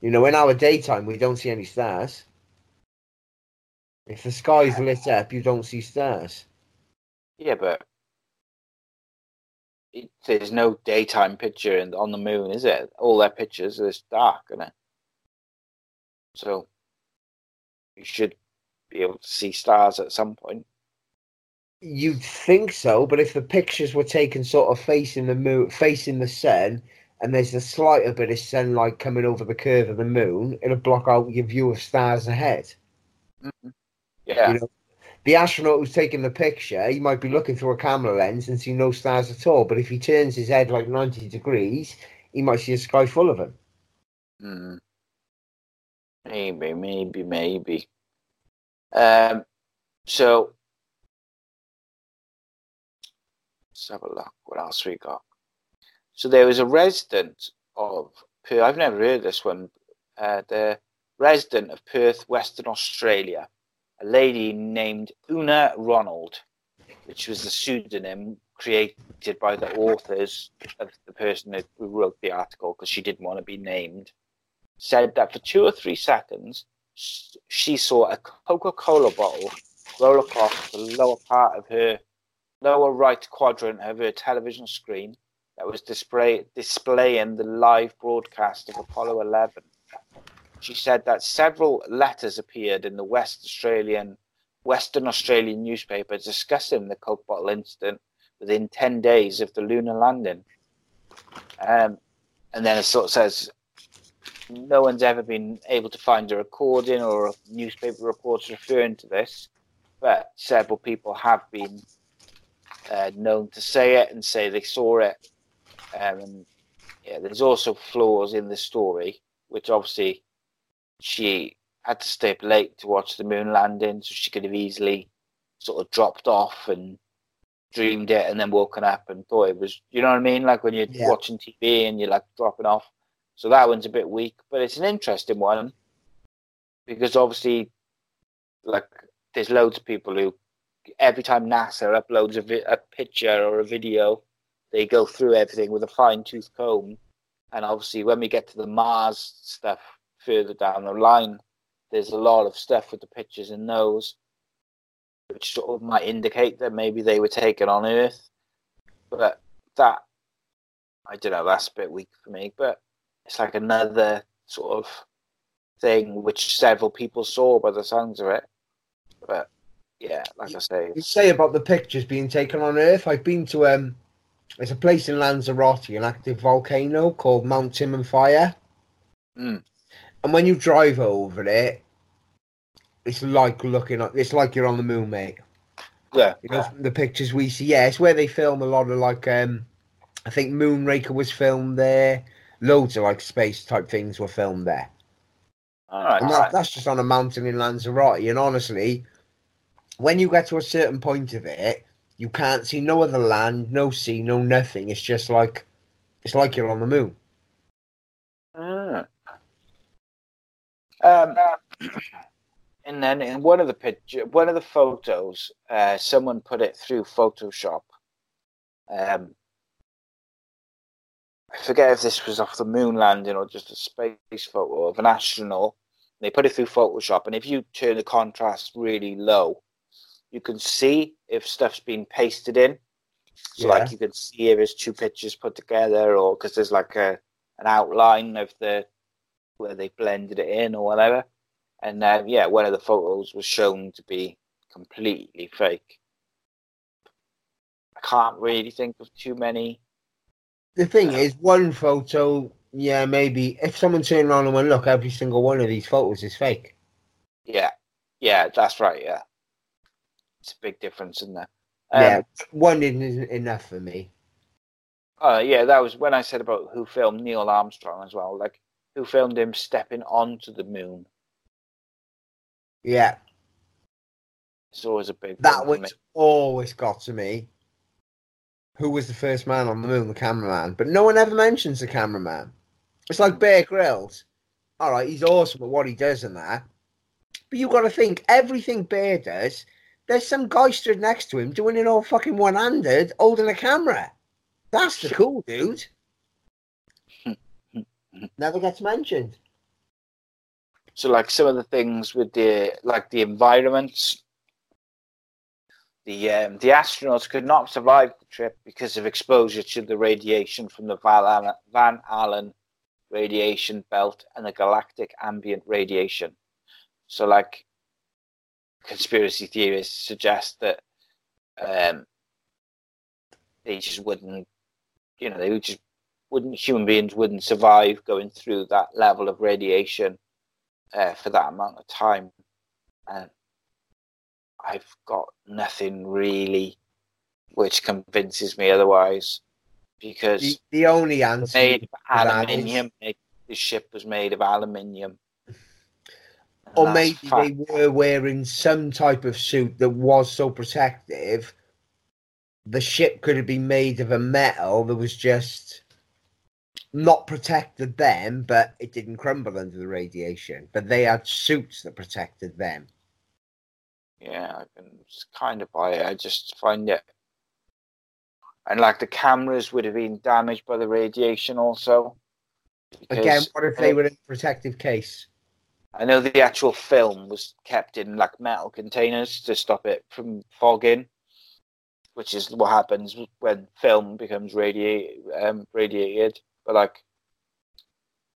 you know, in our daytime, we don't see any stars. If the sky's lit up, you don't see stars. Yeah, but it, there's no daytime picture in, on the moon, is it? All their pictures are dark, isn't it? So, you should be able to see stars at some point. You'd think so, but if the pictures were taken sort of facing the moon, facing the sun, and there's a slighter bit of sunlight coming over the curve of the moon, it'll block out your view of stars ahead. Mm-hmm. Yeah. You know, the astronaut who's taking the picture, he might be looking through a camera lens and see no stars at all, but if he turns his head like ninety degrees, he might see a sky full of them. Mm. Maybe, maybe, maybe. Um, so, let's have a look. What else we got? So there was a resident of Perth. I've never heard of this one. Uh, the resident of Perth, Western Australia, a lady named Una Ronald, which was the pseudonym created by the authors of the person who wrote the article because she didn't want to be named, said that for two or three seconds, she saw a Coca-Cola bottle roll across the lower part of her, lower right quadrant of her television screen that was display, displaying the live broadcast of Apollo eleven. She said that several letters appeared in the West Australian, Western Australian newspaper discussing the Coke bottle incident within ten days of the lunar landing. Um, and then it sort of says, no one's ever been able to find a recording or newspaper reports referring to this, but several people have been uh, known to say it and say they saw it. Um, and yeah, there's also flaws in the story, which obviously she had to stay up late to watch the moon landing, so she could have easily sort of dropped off and dreamed it and then woken up and thought it was, you know what I mean? Like when you're yeah. watching T V and you're like dropping off. So that one's a bit weak, but it's an interesting one because obviously, like, there's loads of people who, every time NASA uploads a, vi- a picture or a video, they go through everything with a fine-tooth comb. And obviously, when we get to the Mars stuff further down the line, there's a lot of stuff with the pictures in those, which sort of might indicate that maybe they were taken on Earth. But that, I don't know, that's a bit weak for me, but it's like another sort of thing which several people saw by the sounds of it. But yeah, like you, I say. You say about the pictures being taken on Earth. I've been to, um, there's a place in Lanzarote, an active volcano called Mount Timanfire. Mm. And when you drive over it, it's like looking at, it's like you're on the moon, mate. Yeah. You know, from the pictures we see, yeah, it's where they film a lot of like, um, I think Moonraker was filmed there. Loads of like space type things were filmed there. All right, and that, all right. That's just on a mountain in Lanzarote. And honestly, when you get to a certain point of it, you can't see no other land, no sea, no nothing. It's just like, it's like you're on the moon. Mm. Um, and then in one of the picture, one of the photos, uh, someone put it through Photoshop. Um, I forget if this was off the moon landing or just a space photo of an astronaut. They put it through Photoshop, and if you turn the contrast really low, you can see if stuff's been pasted in. So, yeah. Like, you can see if it's two pictures put together, or because there's like a an outline of the where they blended it in or whatever. And uh, yeah, one of the photos was shown to be completely fake. I can't really think of too many. The thing is, one photo, yeah, maybe, if someone turned around and went, look, every single one of these photos is fake. Yeah, yeah, that's right, yeah. It's a big difference, isn't there? Um, yeah, one isn't enough for me. Uh, yeah, that was when I said about who filmed Neil Armstrong as well. Like, who filmed him stepping onto the moon? Yeah. It's always a big... That which always got to me. Who was the first man on the moon? The cameraman. But no one ever mentions the cameraman. It's like Bear Grylls. All right, he's awesome at what he does and that. But you've got to think, everything Bear does, there's some guy stood next to him doing it all fucking one-handed, holding a camera. That's the cool dude. Never gets mentioned. So, like, some of the things with the, like, the environments, the um, the astronauts could not survive the trip because of exposure to the radiation from the Van Allen radiation belt and the galactic ambient radiation. So, like, conspiracy theorists suggest that um, they just wouldn't, you know, they just wouldn't, human beings wouldn't survive going through that level of radiation uh, for that amount of time. And I've got nothing really which convinces me otherwise, because the, the only answer made of aluminium, is... the ship was made of aluminium. Or maybe they were wearing some type of suit that was so protective, the ship could have been made of a metal that was just not protected them, but it didn't crumble under the radiation. But they had suits that protected them. Yeah, I can kind of buy it. I just find it. And like the cameras would have been damaged by the radiation also. Again, what if they were in a protective case? I know the actual film was kept in like metal containers to stop it from fogging, which is what happens when film becomes radiate, um, radiated. But like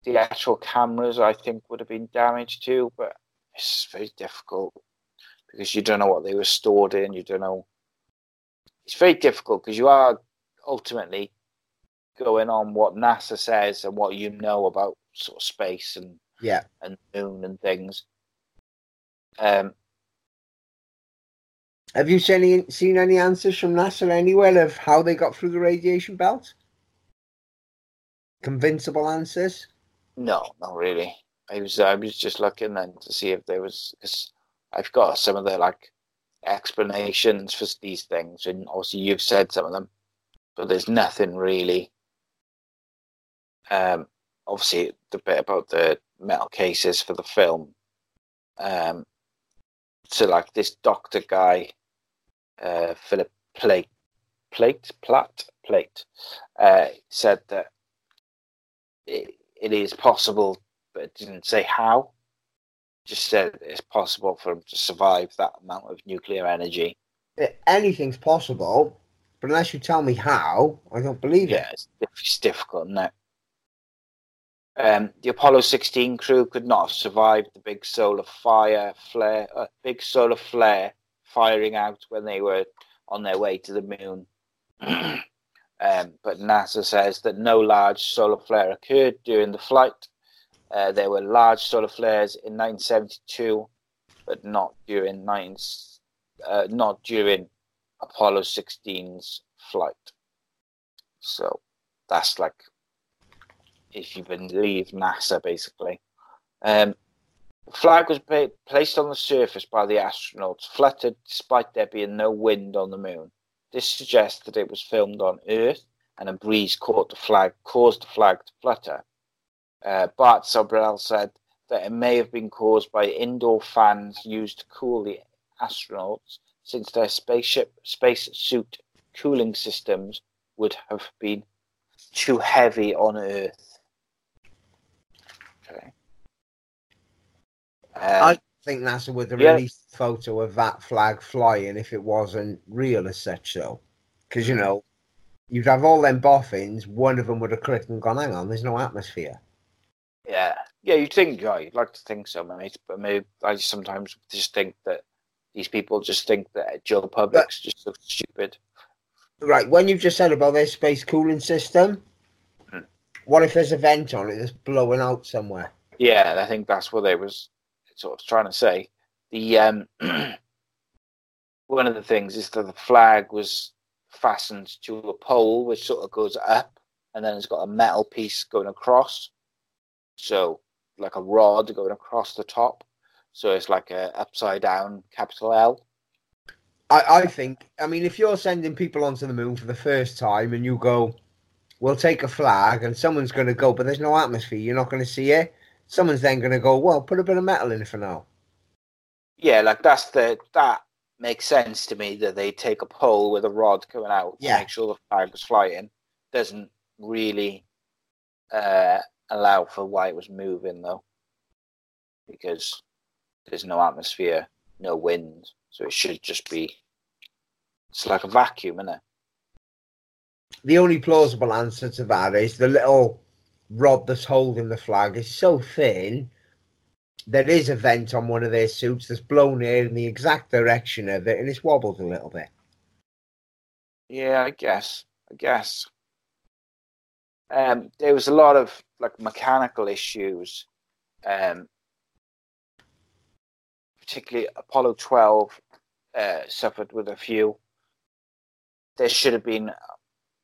the actual cameras, I think, would have been damaged too. But it's very difficult because you don't know what they were stored in. You don't know. It's very difficult because you are ultimately going on what NASA says and what you know about sort of space and. Yeah, and moon and things. Um, Have you seen any, seen any answers from NASA anywhere of how they got through the radiation belt? Convincible answers? No, not really. I was I was just looking then to see if there was. Cause I've got some of the like explanations for these things, and obviously you've said some of them, but there's nothing really. Um, obviously the bit about the metal cases for the film. Um, so, like, this doctor guy, uh, Philip Plate, Plate, Platt, Plate, uh, said that it, it is possible, but it didn't say how. Just said it's possible for him to survive that amount of nuclear energy. Anything's possible, but unless you tell me how, I don't believe yeah, it. Yeah, it's, it's difficult, isn't it? Um, the Apollo sixteen crew could not have survived the big solar fire flare, uh, big solar flare firing out when they were on their way to the moon. um, but NASA says that no large solar flare occurred during the flight. Uh, there were large solar flares in nineteen seventy-two, but not during nine, uh, not during Apollo sixteen's flight. So that's like. If you believe NASA, basically. Um, the flag was pa- placed on the surface by the astronauts, fluttered despite there being no wind on the moon. This suggests that it was filmed on Earth, and a breeze caught the flag, caused the flag to flutter. Uh, Bart Sobrel said that it may have been caused by indoor fans used to cool the astronauts, since their spaceship space suit cooling systems would have been too heavy on Earth. Okay. Um, I think NASA would have yeah. released a photo of that flag flying if it wasn't real as such, though. Because, you know, you'd have all them boffins, one of them would have clicked and gone, hang on, there's no atmosphere. Yeah, yeah, you'd think, yeah, you'd like to think so, mate. But maybe I sometimes just think that these people just think that Joe Public's but, just so stupid. Right, when you've just said about their space cooling system... What if there's a vent on it that's blowing out somewhere? Yeah, I think that's what they was sort of trying to say. The um, one of the things is that the flag was fastened to a pole which sort of goes up, and then it's got a metal piece going across, so like a rod going across the top. So it's like a upside down capital L. I, I think, I mean, if you're sending people onto the moon for the first time and you go, we'll take a flag and someone's going to go, but there's no atmosphere, you're not going to see it. Someone's then going to go, well, put a bit of metal in it for now. Yeah, like that's the, that makes sense to me, that they take a pole with a rod coming out yeah. to make sure the flag was flying. Doesn't really uh, allow for why it was moving, though, because there's no atmosphere, no wind. So it should just be, it's like a vacuum, isn't it? The only plausible answer to that is the little rod that's holding the flag is so thin, there is a vent on one of their suits that's blown air in the exact direction of it, and it's wobbled a little bit. Yeah, I guess. I guess. Um, there was a lot of like mechanical issues, um, particularly Apollo twelve. Uh, suffered with a few. There should have been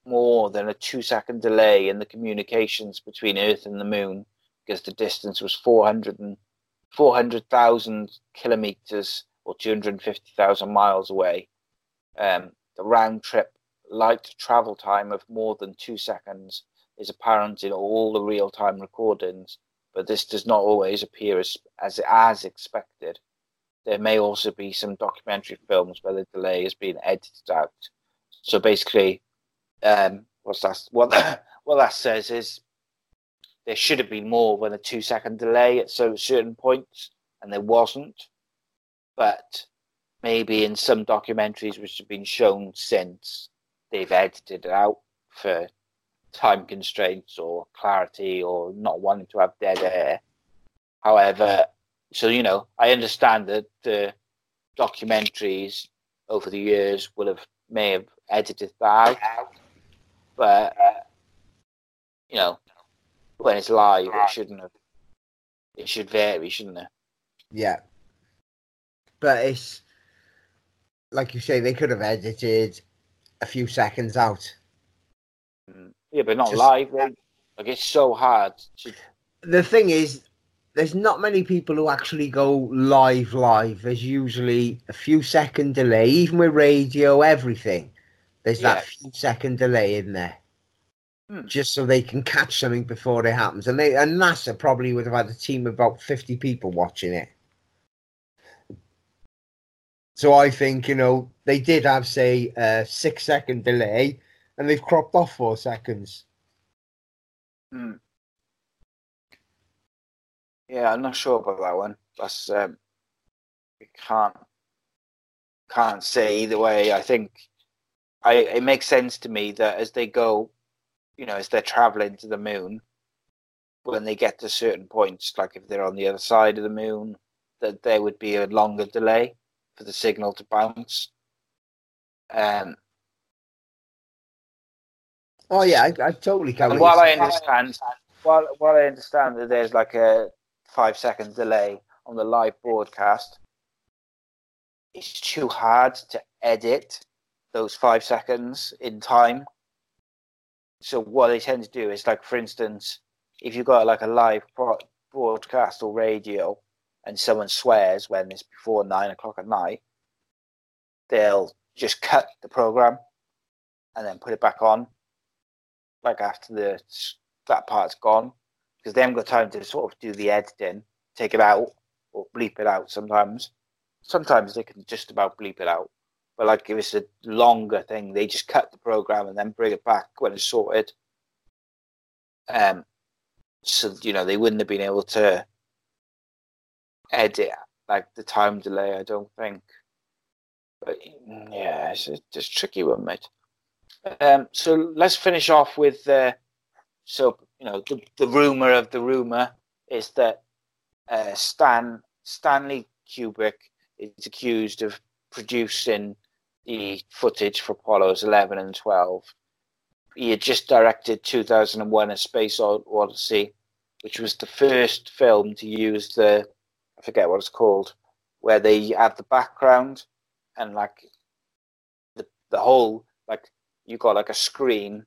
more than a two second delay in the communications between Earth and the moon, because the distance was four hundred thousand kilometers or two hundred fifty thousand miles away. Um, the round trip light travel time of more than two seconds is apparent in all the real time recordings, but this does not always appear as, as, as expected. There may also be some documentary films where the delay has been edited out. So basically, um, what's that, what, that, what that says is there should have been more than a two-second delay at so, certain points, and there wasn't. But maybe in some documentaries which have been shown since, they've edited it out for time constraints or clarity or not wanting to have dead air. However... So, you know, I understand that the documentaries over the years will have may have edited that out, but, uh, you know, when it's live, it shouldn't have. It should vary, shouldn't it? Yeah. But it's, like you say, they could have edited a few seconds out. Yeah, but not Just, live. Right? Like, it's so hard. To... The thing is, there's not many people who actually go live, live. There's usually a few second delay, even with radio, everything. There's yeah. that few second delay in there. Hmm. Just so they can catch something before it happens. And they and NASA probably would have had a team of about fifty people watching it. So I think, you know, they did have, say, a six second delay, and they've cropped off four seconds. Hmm. Yeah, I'm not sure about that one. That's um, we can't can't say either way. I think I it makes sense to me that as they go, you know, as they're traveling to the moon, when they get to certain points, like if they're on the other side of the moon, that there would be a longer delay for the signal to bounce. Um. Oh yeah, I, I totally can. And while I understand, while while I understand that there's like a five seconds delay on the live broadcast, it's too hard to edit those five seconds in time. So what they tend to do is, like, for instance, if you've got like a live broadcast or radio and someone swears when it's before nine o'clock at night, they'll just cut the program and then put it back on, like, after the that part's gone, because they haven't got time to sort of do the editing, take it out, or bleep it out sometimes. Sometimes they can just about bleep it out. But, like, if it's a longer thing, they just cut the program and then bring it back when it's sorted. Um, so, you know, they wouldn't have been able to edit, like, the time delay, I don't think. But, yeah, it's just a tricky one, mate. Um, so let's finish off with... Uh, so... You know, the, the rumor of the rumor is that uh, Stan Stanley Kubrick is accused of producing the footage for Apollos eleven and twelve. He had just directed two thousand one A Space Odyssey, which was the first film to use the, I forget what it's called, where they have the background and, like, the the whole, like, you got like a screen,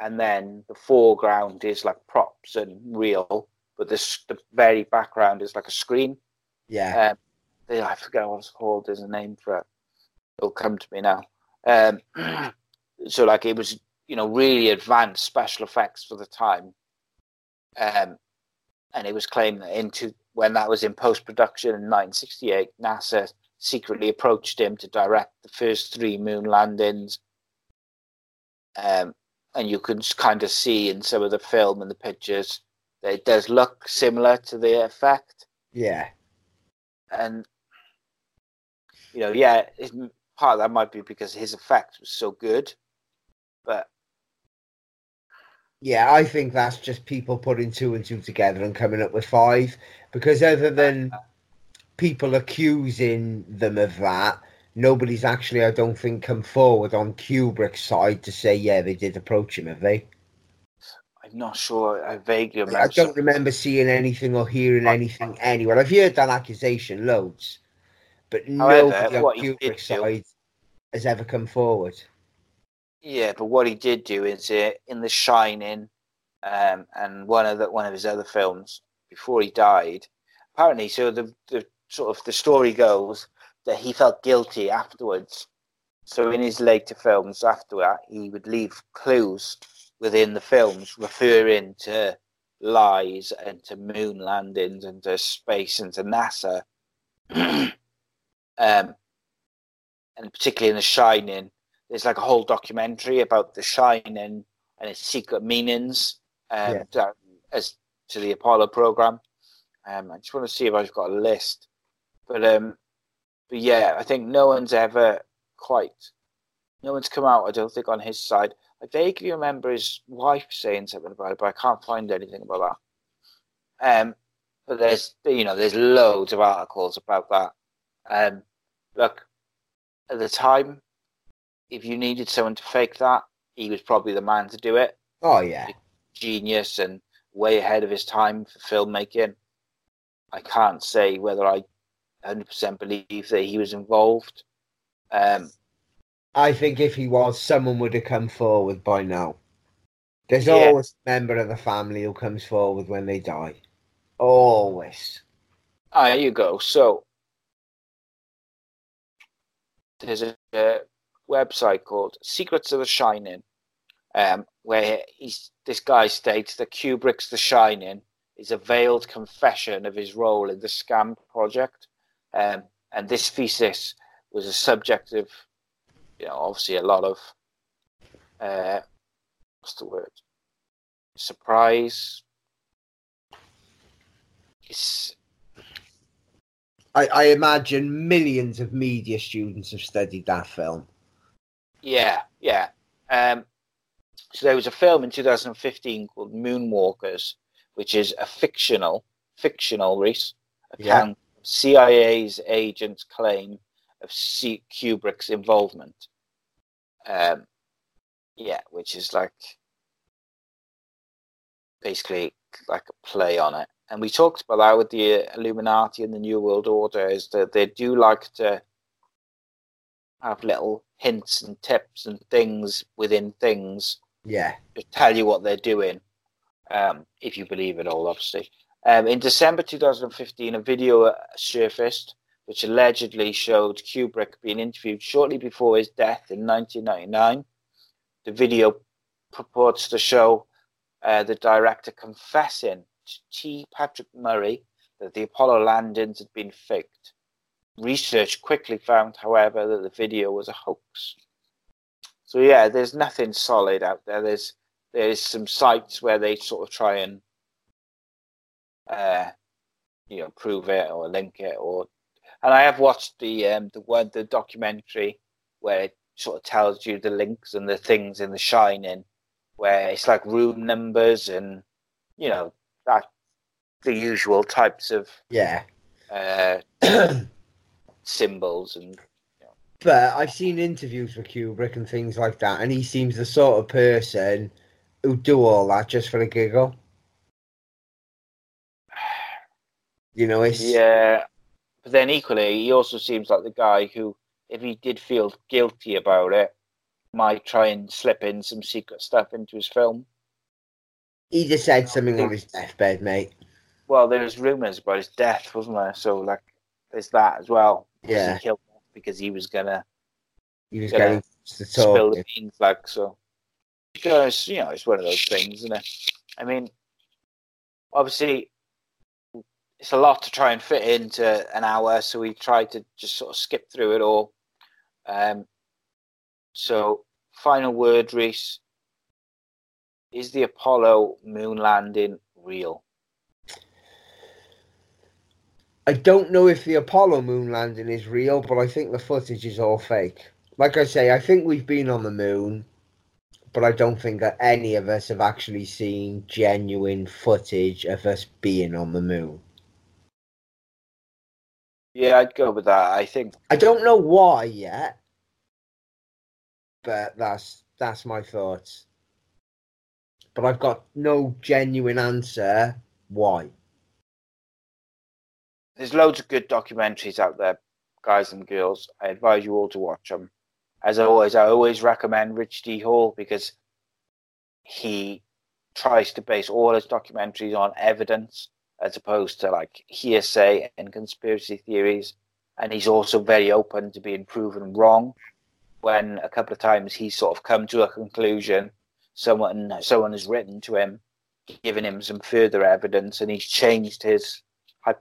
and then the foreground is like props and real, but this, the very background is like a screen. Yeah. Um, they, I forget what it's called. There's a name for it. It'll come to me now. Um, so like it was, you know, really advanced special effects for the time. Um, and it was claimed that into when that was in post-production in nineteen sixty-eight, NASA secretly approached him to direct the first three moon landings. Um, and you can kind of see in some of the film and the pictures that it does look similar to the effect. Yeah. And, you know, yeah, it, part of that might be because his effect was so good, but... Yeah, I think that's just people putting two and two together and coming up with five, because other than people accusing them of that, nobody's actually, I don't think, come forward on Kubrick's side to say, yeah, they did approach him, have they? I'm not sure. I vaguely remember. I don't remember seeing anything or hearing anything anywhere. I've heard that accusation loads, but nobody on Kubrick's side has ever come forward. Yeah, but what he did do is uh, in The Shining um, and one of the, one of his other films before he died, apparently. So the, the sort of the story goes that he felt guilty afterwards. So in his later films after that, he would leave clues within the films referring to lies and to moon landings and to space and to NASA, um, and particularly in The Shining. There's like a whole documentary about The Shining and its secret meanings um, yeah. to, as to the Apollo program. Um, I just want to see if I've got a list. But, um, but yeah, I think no one's ever quite... No one's come out, I don't think, on his side. I vaguely remember his wife saying something about it, but I can't find anything about that. Um, but there's, you know, there's loads of articles about that. Um, look, at the time... If you needed someone to fake that, he was probably the man to do it. Oh, yeah. Genius and way ahead of his time for filmmaking. I can't say whether I one hundred percent believe that he was involved. Um, I think if he was, someone would have come forward by now. There's yeah. always a member of the family who comes forward when they die. Always. Ah, right, there you go. So, there's a... Uh, website called Secrets of the Shining, um, where he's, this guy states that Kubrick's The Shining is a veiled confession of his role in the Scam Project, um, and this thesis was a subject of, you know, obviously a lot of, uh, what's the word? Surprise. It's. I, I imagine millions of media students have studied that film. Yeah, yeah. Um, so there was a film in two thousand fifteen called Moonwalkers, which is a fictional, fictional, Rhys, account yeah. of C I A's agent's claim of C- Kubrick's involvement. Um, yeah, which is like basically like a play on it. And we talked about that with the Illuminati and the New World Order, is that they do like to have little hints and tips and things within things, yeah, to tell you what they're doing, um, if you believe it all, obviously. Um, in December two thousand fifteen, a video surfaced which allegedly showed Kubrick being interviewed shortly before his death in nineteen ninety-nine. The video purports to show uh, the director confessing to T. Patrick Murray that the Apollo landings had been faked. Research quickly found, however, that the video was a hoax. So yeah, there's nothing solid out there. There's there's some sites where they sort of try and uh, you know, prove it or link it, or and I have watched the um, the one the documentary where it sort of tells you the links and the things in The Shining, where it's like room numbers and, you know, that the usual types of yeah. Uh, symbols and you know. But I've seen interviews with Kubrick and things like that, and he seems the sort of person who do all that just for a giggle, you know. It's yeah, but then equally he also seems like the guy who, if he did feel guilty about it, might try and slip in some secret stuff into his film. He just said something on his deathbed, mate. Well, there was rumours about his death, wasn't there? So, like, there's that as well. Yeah. He killed him because he was gonna. He was gonna to talk, spill the beans, like so. Because you know, it's one of those things, isn't it? I mean, obviously, it's a lot to try and fit into an hour, so we tried to just sort of skip through it all. Um. So, final word, Rhys. Is the Apollo moon landing real? I don't know if the Apollo moon landing is real, but I think the footage is all fake. Like I say, I think we've been on the moon, but I don't think that any of us have actually seen genuine footage of us being on the moon. Yeah, I'd go with that, I think. I don't know why yet, but that's that's my thoughts. But I've got no genuine answer why. There's loads of good documentaries out there, guys and girls. I advise you all to watch them. As always, I always recommend Richard D. Hall because he tries to base all his documentaries on evidence as opposed to like hearsay and conspiracy theories. And he's also very open to being proven wrong when a couple of times he's sort of come to a conclusion. Someone, someone has written to him, giving him some further evidence, and he's changed his,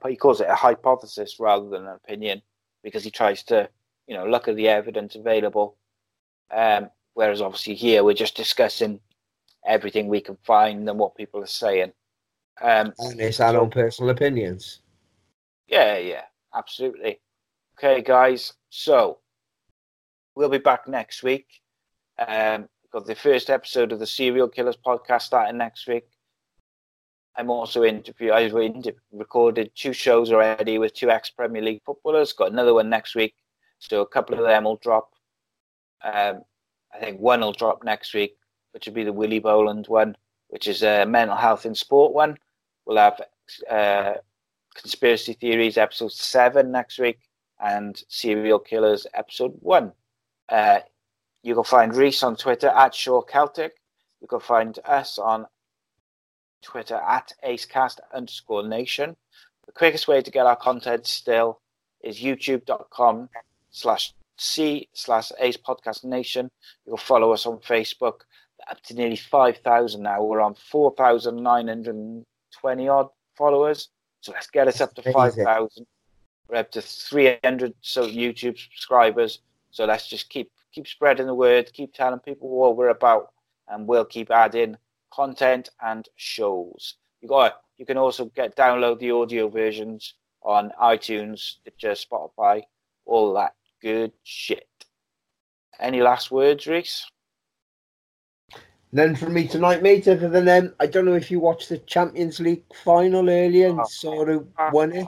he calls it a hypothesis rather than an opinion, because he tries to, you know, look at the evidence available. Um, whereas obviously here we're just discussing everything we can find and what people are saying. Um, and it's our own personal opinions. Yeah, yeah, absolutely. Okay, guys, so we'll be back next week. Um, Got the first episode of the Serial Killers podcast starting next week. I'm also interview. I've recorded two shows already with two ex-Premier League footballers. Got another one next week, so a couple of them will drop. Um, I think one will drop next week, which will be the Willie Boland one, which is a mental health in sport one. We'll have uh, Conspiracy Theories episode seven next week and Serial Killers episode one. Uh, You can find Rhys on Twitter at Shaw Celtic. You can find us on Twitter at Acecast underscore Nation. The quickest way to get our content still is youtube.com slash C slash Ace Podcast Nation. You can follow us on Facebook. Up to nearly five thousand now. We're on four thousand nine hundred twenty odd followers. So let's get us up to five thousand. We're up to three hundred so YouTube subscribers. So let's just keep Keep spreading the word, keep telling people what we're about, and we'll keep adding content and shows. You got you can also get download the audio versions on iTunes, Stitcher, Spotify, all that good shit. Any last words, Rhys? None from me tonight, mate, other than um, I don't know if you watched the Champions League final earlier and oh, saw who won it.